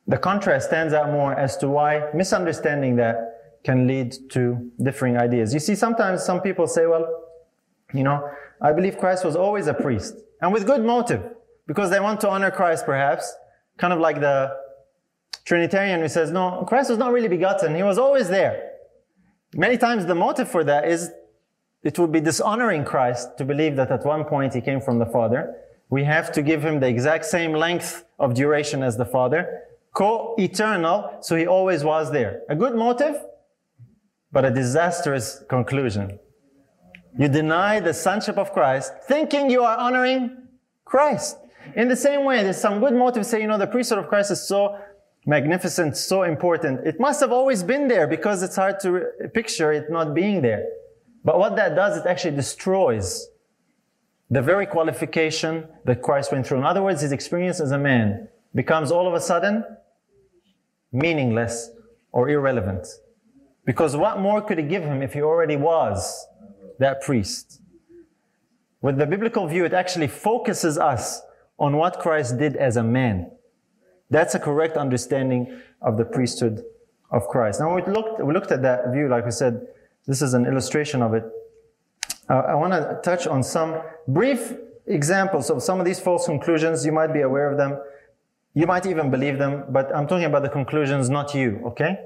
the contrast stands out more as to why misunderstanding that can lead to differing ideas. You see, sometimes some people say, well, you know, I believe Christ was always a priest. And with good motive, because they want to honor Christ perhaps, kind of like the Trinitarian who says, no, Christ was not really begotten. He was always there. Many times the motive for that is it would be dishonoring Christ to believe that at one point he came from the Father. We have to give him the exact same length of duration as the Father, co-eternal, so he always was there. A good motive, but a disastrous conclusion. You deny the sonship of Christ, thinking you are honoring Christ. In the same way, there's some good motive say, you know, the priesthood of Christ is so magnificent, so important. It must have always been there because it's hard to picture it not being there. But what that does, it actually destroys the very qualification that Christ went through. In other words, his experience as a man becomes all of a sudden meaningless or irrelevant. Because what more could he give him if he already was that priest? With the biblical view, it actually focuses us on what Christ did as a man. That's a correct understanding of the priesthood of Christ. Now, we looked at that view, like we said, this is an illustration of it. I want to touch on some brief examples of some of these false conclusions. You might be aware of them. You might even believe them, but I'm talking about the conclusions, not you, okay?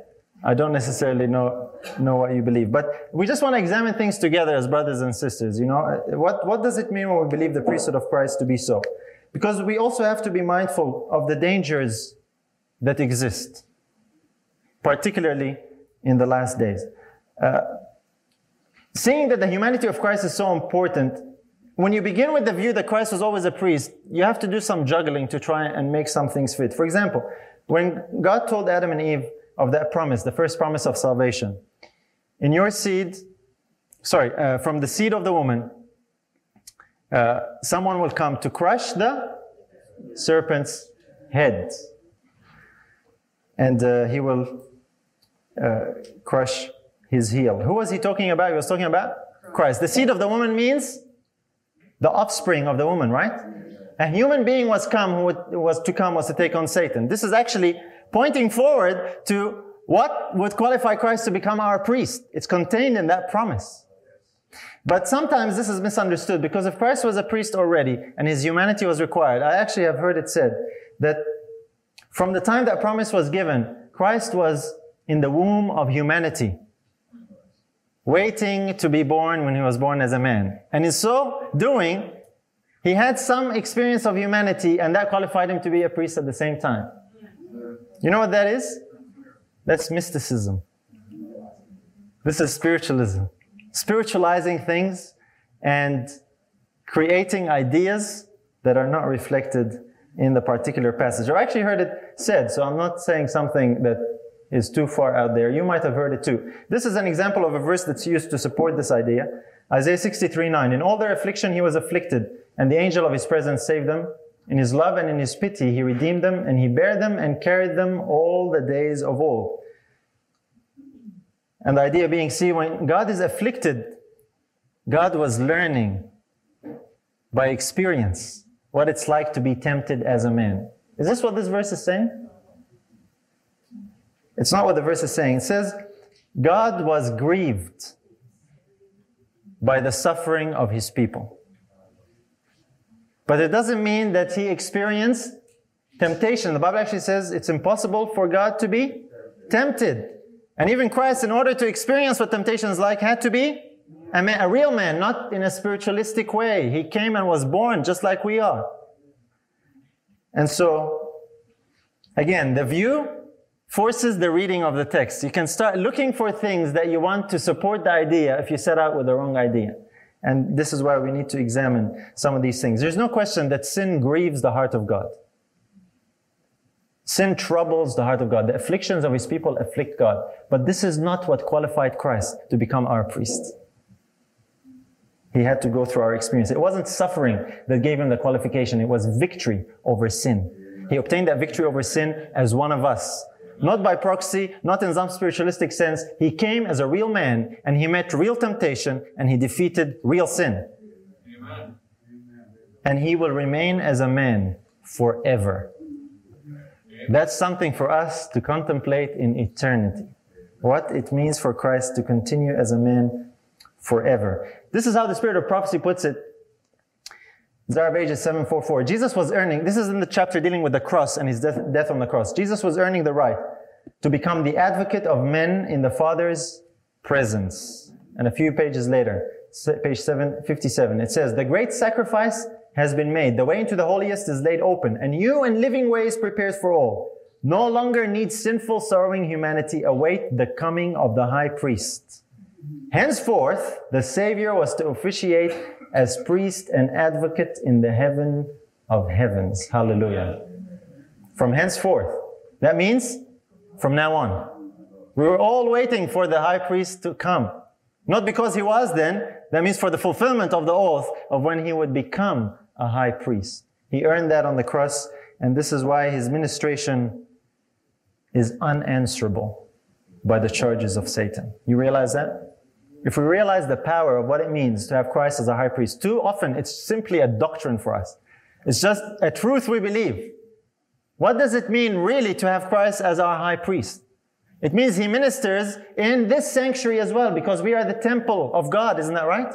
I don't necessarily know what you believe. But we just want to examine things together as brothers and sisters, you know? What does it mean when we believe the priesthood of Christ to be so? Because we also have to be mindful of the dangers that exist, particularly in the last days. Seeing that the humanity of Christ is so important, when you begin with the view that Christ was always a priest, you have to do some juggling to try and make some things fit. For example, when God told Adam and Eve of that promise, the first promise of salvation, from the seed of the woman, someone will come to crush the serpent's head. And he will crush his heel. Who was he talking about? He was talking about Christ. The seed of the woman means the offspring of the woman, right? A human being was to take on Satan. This is actually pointing forward to what would qualify Christ to become our priest. It's contained in that promise. But sometimes this is misunderstood because if Christ was a priest already and his humanity was required, I actually have heard it said that from the time that promise was given, Christ was in the womb of humanity, waiting to be born when he was born as a man. And in so doing, He had some experience of humanity, and that qualified him to be a priest at the same time. You know what that is? That's mysticism. This is spiritualism. Spiritualizing things and creating ideas that are not reflected in the particular passage. I actually heard it said, so I'm not saying something that is too far out there. You might have heard it too. This is an example of a verse that's used to support this idea. Isaiah 63:9. In all their affliction he was afflicted, and the angel of his presence saved them. In his love and in his pity he redeemed them, and he bare them and carried them all the days of old. And the idea being, see, when God is afflicted, God was learning by experience what it's like to be tempted as a man. Is this what this verse is saying? It's not what the verse is saying. It says, God was grieved by the suffering of his people. But it doesn't mean that he experienced temptation. The Bible actually says it's impossible for God to be tempted. And even Christ, in order to experience what temptation is like, had to be a man, a real man, not in a spiritualistic way. He came and was born just like we are. And so, again, the view forces the reading of the text. You can start looking for things that you want to support the idea if you set out with the wrong idea. And this is why we need to examine some of these things. There's no question that sin grieves the heart of God. Sin troubles the heart of God. The afflictions of his people afflict God. But this is not what qualified Christ to become our priest. He had to go through our experience. It wasn't suffering that gave him the qualification. It was victory over sin. He obtained that victory over sin as one of us. Not by proxy, not in some spiritualistic sense. He came as a real man, and he met real temptation, and he defeated real sin. Amen. And he will remain as a man forever. That's something for us to contemplate in eternity. What it means for Christ to continue as a man forever. This is how the Spirit of Prophecy puts it. Zara pages 744. Jesus was earning, this is in the chapter dealing with the cross and his death on the cross. Jesus was earning the right to become the advocate of men in the Father's presence. And a few pages later, page 757, it says, the great sacrifice has been made. The way into the holiest is laid open, and new and living ways prepares for all. No longer needs sinful, sorrowing humanity await the coming of the high priest. Henceforth, the Savior was to officiate as priest and advocate in the heaven of heavens. Hallelujah. From henceforth. That means from now on. We were all waiting for the high priest to come. Not because he was then. That means for the fulfillment of the oath of when he would become a high priest. He earned that on the cross, and this is why his ministration is unanswerable by the charges of Satan. You realize that? If we realize the power of what it means to have Christ as a high priest, too often it's simply a doctrine for us. It's just a truth we believe. What does it mean really to have Christ as our high priest? It means he ministers in this sanctuary as well, because we are the temple of God, isn't that right?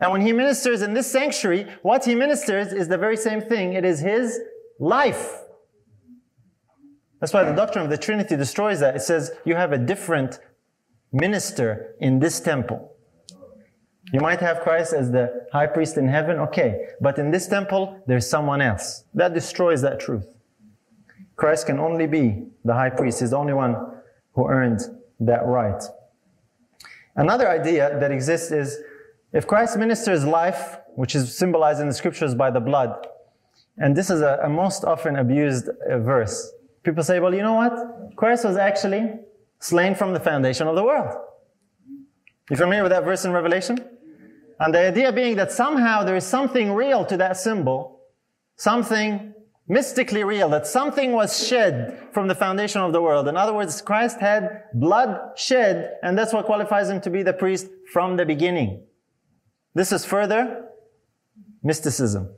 And when he ministers in this sanctuary, what he ministers is the very same thing. It is his life. That's why the doctrine of the Trinity destroys that. It says you have a different minister in this temple. You might have Christ as the high priest in heaven, okay, but in this temple, there's someone else. That destroys that truth. Christ can only be the high priest. He's the only one who earned that right. Another idea that exists is, if Christ ministers life, which is symbolized in the scriptures by the blood, and this is a most often abused verse, people say, well, you know what? Christ was actually slain from the foundation of the world. You familiar with that verse in Revelation? And the idea being that somehow there is something real to that symbol, something mystically real, that something was shed from the foundation of the world. In other words, Christ had blood shed, and that's what qualifies him to be the priest from the beginning. This is further mysticism.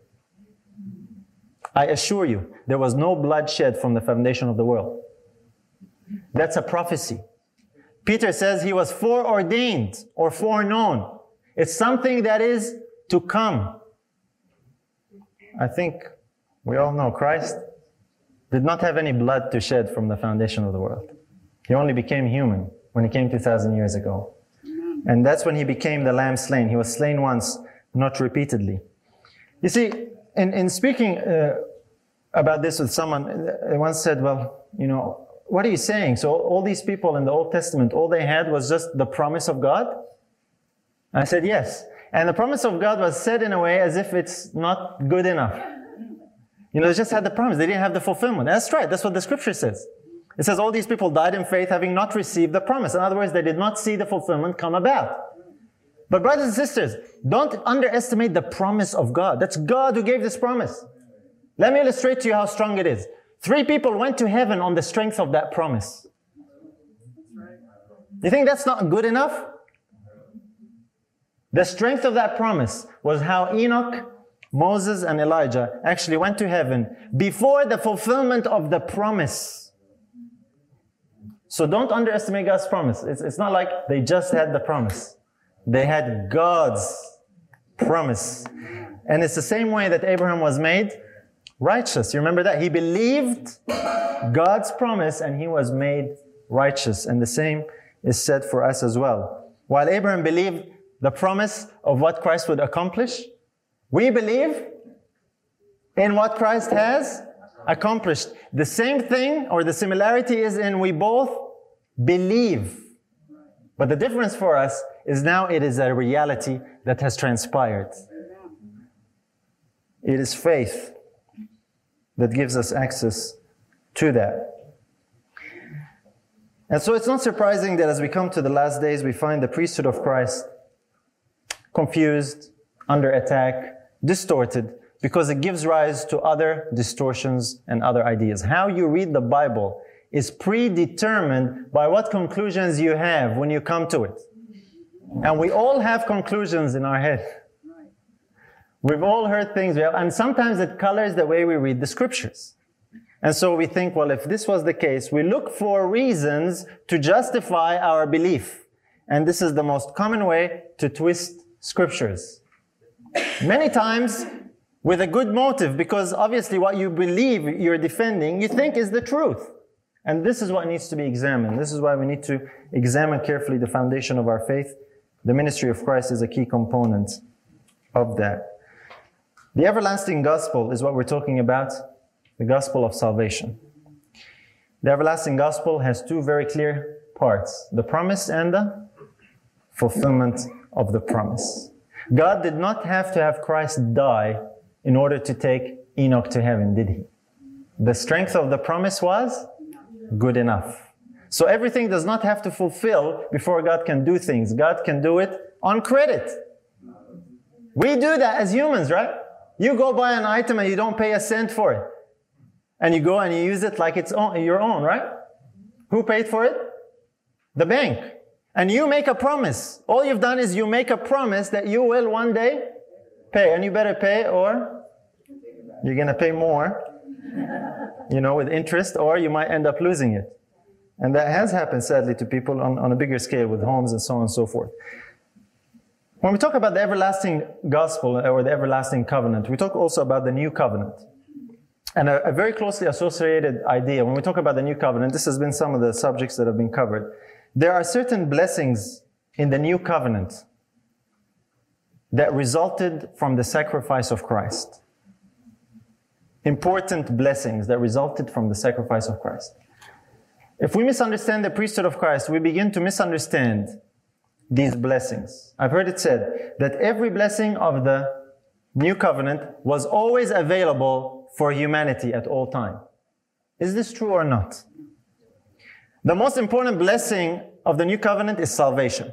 I assure you, there was no blood shed from the foundation of the world. That's a prophecy. Peter says he was foreordained or foreknown. It's something that is to come. I think we all know Christ did not have any blood to shed from the foundation of the world. He only became human when he came 2,000 years ago. And that's when he became the lamb slain. He was slain once, not repeatedly. You see, in speaking about this with someone, I once said, well, you know, what are you saying? So all these people in the Old Testament, all they had was just the promise of God? I said, yes. And the promise of God was said in a way as if it's not good enough. You know, they just had the promise. They didn't have the fulfillment. That's right. That's what the scripture says. It says all these people died in faith having not received the promise. In other words, they did not see the fulfillment come about. But brothers and sisters, don't underestimate the promise of God. That's God who gave this promise. Let me illustrate to you how strong it is. 3 people went to heaven on the strength of that promise. You think that's not good enough? The strength of that promise was how Enoch, Moses, and Elijah actually went to heaven before the fulfillment of the promise. So don't underestimate God's promise. It's not like they just had the promise. They had God's promise. And it's the same way that Abraham was made righteous. You remember that? He believed God's promise and he was made righteous. And the same is said for us as well. While Abraham believed the promise of what Christ would accomplish, we believe in what Christ has accomplished. The same thing, or the similarity is in we both believe. But the difference for us is now it is a reality that has transpired. It is faith that gives us access to that. And so it's not surprising that as we come to the last days, we find the priesthood of Christ confused, under attack, distorted, because it gives rise to other distortions and other ideas. How you read the Bible is predetermined by what conclusions you have when you come to it. And we all have conclusions in our head. We've all heard things, and sometimes it colors the way we read the scriptures. And so we think, well, if this was the case, we look for reasons to justify our belief. And this is the most common way to twist scriptures. Many times with a good motive, because obviously what you believe you're defending, you think is the truth. And this is what needs to be examined. This is why we need to examine carefully the foundation of our faith. The ministry of Christ is a key component of that. The everlasting gospel is what we're talking about, the gospel of salvation. The everlasting gospel has 2 very clear parts, the promise and the fulfillment of the promise. God did not have to have Christ die in order to take Enoch to heaven, did he? The strength of the promise was good enough. So everything does not have to fulfill before God can do things. God can do it on credit. We do that as humans, right? You go buy an item and you don't pay a cent for it. And you go and you use it like it's your own, right? Who paid for it? The bank. And you make a promise. All you've done is you make a promise that you will one day pay. And you better pay or you're going to pay more. You know, with interest, or you might end up losing it. And that has happened, sadly, to people on a bigger scale with homes and so on and so forth. When we talk about the everlasting gospel or the everlasting covenant, we talk also about the new covenant. And a very closely associated idea, when we talk about the new covenant, this has been some of the subjects that have been covered. There are certain blessings in the new covenant that resulted from the sacrifice of Christ. Important blessings that resulted from the sacrifice of Christ. If we misunderstand the priesthood of Christ, we begin to misunderstand these blessings. I've heard it said that every blessing of the new covenant was always available for humanity at all time. Is this true or not? The most important blessing of the new covenant is salvation.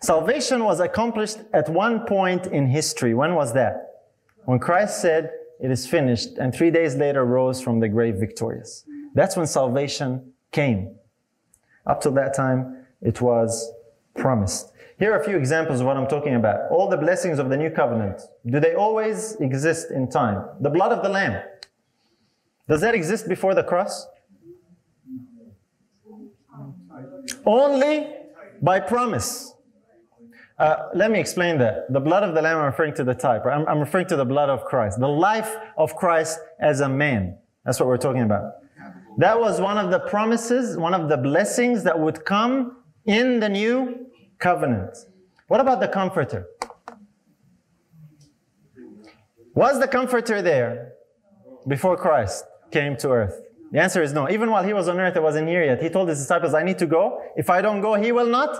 Salvation was accomplished at one point in history. When was that? When Christ said, "It is finished," and 3 days later rose from the grave victorious. That's when salvation came. Up till that time, it was promised. Here are a few examples of what I'm talking about. All the blessings of the new covenant. Do they always exist in time? The blood of the Lamb. Does that exist before the cross? Only by promise. Let me explain that. The blood of the Lamb, I'm referring to the type. Right? I'm referring to the blood of Christ. The life of Christ as a man. That's what we're talking about. That was one of the promises, one of the blessings that would come in the new covenant. What about the Comforter? Was the Comforter there before Christ came to earth? The answer is no. Even while he was on earth, it wasn't here yet. He told his disciples, I need to go. If I don't go, he will not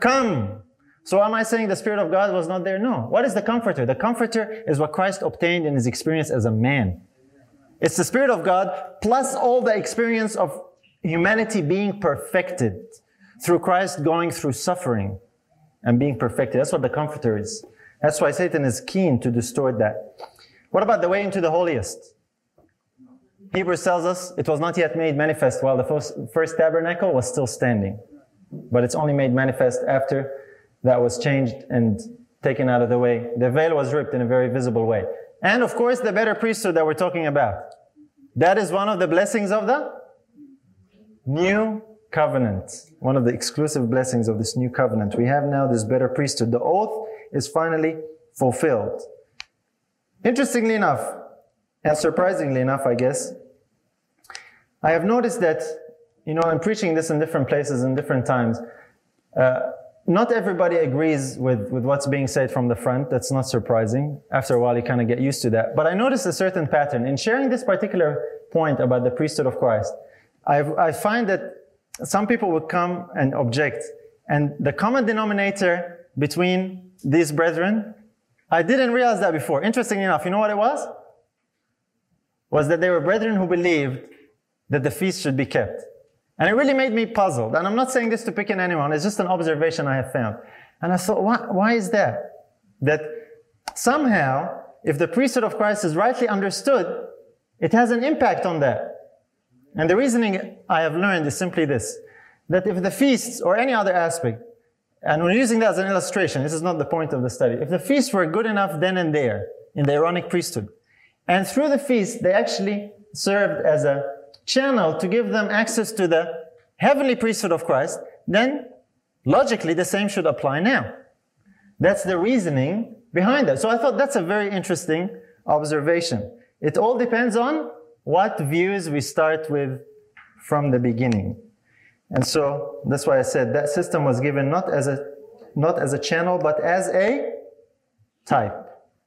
come. So am I saying the Spirit of God was not there? No. What is the Comforter? The Comforter is what Christ obtained in his experience as a man. It's the Spirit of God plus all the experience of humanity being perfected through Christ going through suffering and being perfected. That's what the Comforter is. That's why Satan is keen to distort that. What about the way into the holiest? Hebrews tells us it was not yet made manifest while the first tabernacle was still standing. But it's only made manifest after that was changed and taken out of the way. The veil was ripped in a very visible way. And of course, the better priesthood that we're talking about. That is one of the blessings of the new covenant. One of the exclusive blessings of this new covenant. We have now this better priesthood. The oath is finally fulfilled. Interestingly enough, and surprisingly enough, I guess, I have noticed that, you know, I'm preaching this in different places and different times. Not everybody agrees with what's being said from the front. That's not surprising. After a while, you kind of get used to that. But I noticed a certain pattern. In sharing this particular point about the priesthood of Christ, I find that some people would come and object. And the common denominator between these brethren, I didn't realize that before. Interestingly enough, you know what it was? Was that they were brethren who believed that the feast should be kept. And it really made me puzzled. And I'm not saying this to pick on anyone. It's just an observation I have found. And I thought, why is that? That somehow, if the priesthood of Christ is rightly understood, it has an impact on that. And the reasoning I have learned is simply this, that if the feasts or any other aspect, and we're using that as an illustration, this is not the point of the study. If the feasts were good enough then and there in the Aaronic priesthood, and through the feast, they actually served as a channel to give them access to the heavenly priesthood of Christ, then logically the same should apply now. That's the reasoning behind that. So I thought that's a very interesting observation. It all depends on what views we start with from the beginning. And so that's why I said that system was given not as a channel, but as a type,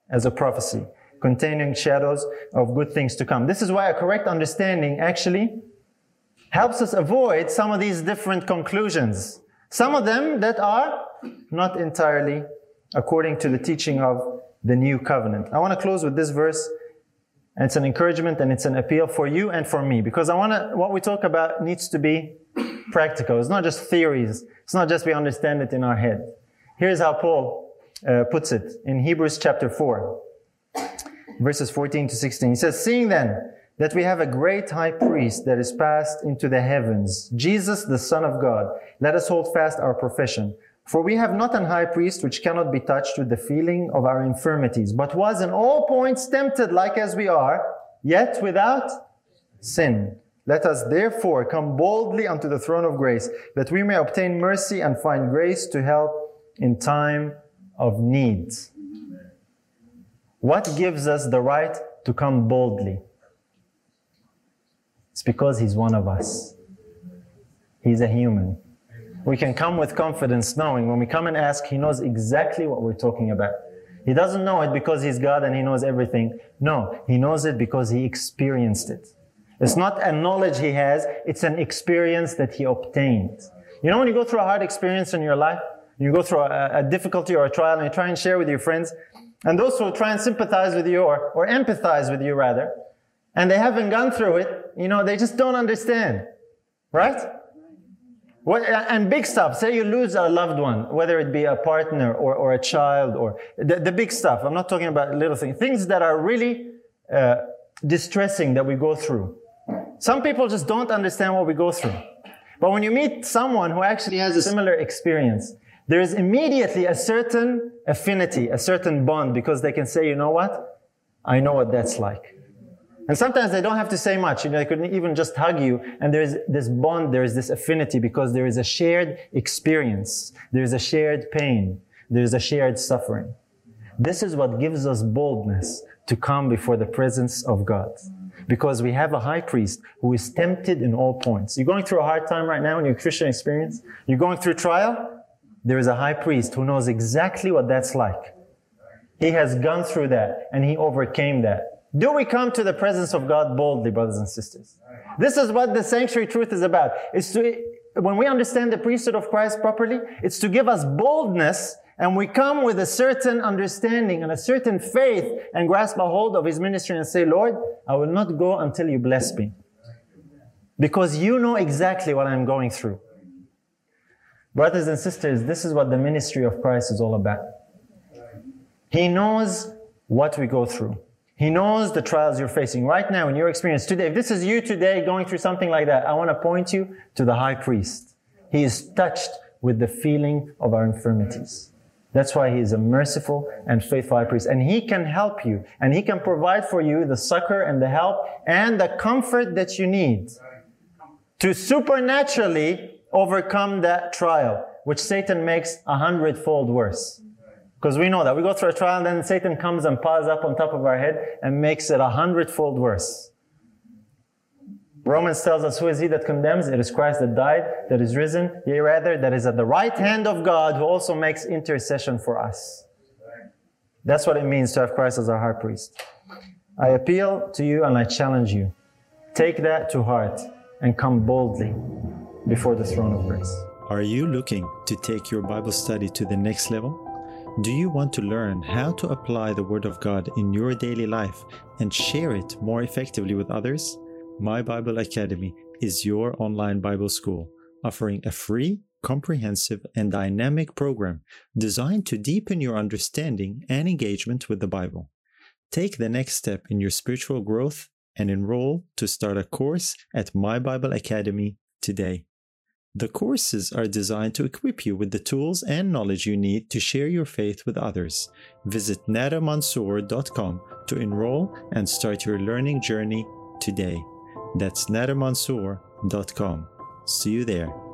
as a prophecy, containing shadows of good things to come. This is why a correct understanding actually helps us avoid some of these different conclusions. Some of them that are not entirely according to the teaching of the new covenant. I want to close with this verse. And it's an encouragement and it's an appeal for you and for me. Because what we talk about needs to be practical. It's not just theories. It's not just we understand it in our head. Here's how Paul puts it in Hebrews chapter 4. Verses 14 to 16. He says, seeing then that we have a great high priest that is passed into the heavens, Jesus, the Son of God, let us hold fast our profession. For we have not an high priest which cannot be touched with the feeling of our infirmities, but was in all points tempted like as we are, yet without sin. Let us therefore come boldly unto the throne of grace, that we may obtain mercy and find grace to help in time of need. What gives us the right to come boldly? It's because he's one of us. He's a human. We can come with confidence knowing when we come and ask, he knows exactly what we're talking about. He doesn't know it because he's God and he knows everything. No, he knows it because he experienced it. It's not a knowledge he has, it's an experience that he obtained. You know when you go through a hard experience in your life, you go through a difficulty or a trial and you try and share with your friends, and those who try and sympathize with you or empathize with you rather, and they haven't gone through it, you know, they just don't understand. Right? And big stuff. Say you lose a loved one, whether it be a partner or a child or the big stuff. I'm not talking about little things. Things that are really distressing that we go through. Some people just don't understand what we go through. But when you meet someone who actually has a similar experience, there is immediately a certain affinity, a certain bond, because they can say, you know what? I know what that's like. And sometimes they don't have to say much. You know, they could even just hug you. And there is this bond, there is this affinity, because there is a shared experience. There is a shared pain. There is a shared suffering. This is what gives us boldness to come before the presence of God. Because we have a high priest who is tempted in all points. You're going through a hard time right now in your Christian experience. You're going through trial. There is a high priest who knows exactly what that's like. He has gone through that and he overcame that. Do we come to the presence of God boldly, brothers and sisters? This is what the sanctuary truth is about. It's to, when we understand the priesthood of Christ properly, it's to give us boldness, and we come with a certain understanding and a certain faith and grasp a hold of His ministry and say, Lord, I will not go until you bless me, because you know exactly what I'm going through. Brothers and sisters, this is what the ministry of Christ is all about. He knows what we go through. He knows the trials you're facing right now in your experience today. If this is you today going through something like that, I want to point you to the high priest. He is touched with the feeling of our infirmities. That's why he is a merciful and faithful high priest. And he can help you. And he can provide for you the succor and the help and the comfort that you need to supernaturally overcome that trial, which Satan makes 100-fold worse. Because we know that. We go through a trial and then Satan comes and piles up on top of our head and makes it 100-fold worse. Romans tells us, who is he that condemns? It is Christ that died, that is risen, yea rather, that is at the right hand of God, who also makes intercession for us. That's what it means to have Christ as our high priest. I appeal to you and I challenge you. Take that to heart and come boldly before the throne of grace. Are you looking to take your Bible study to the next level? Do you want to learn how to apply the Word of God in your daily life and share it more effectively with others? My Bible Academy is your online Bible school, offering a free, comprehensive, and dynamic program designed to deepen your understanding and engagement with the Bible. Take the next step in your spiritual growth and enroll to start a course at My Bible Academy today. The courses are designed to equip you with the tools and knowledge you need to share your faith with others. Visit nadermansour.com to enroll and start your learning journey today. That's nadermansour.com. See you there.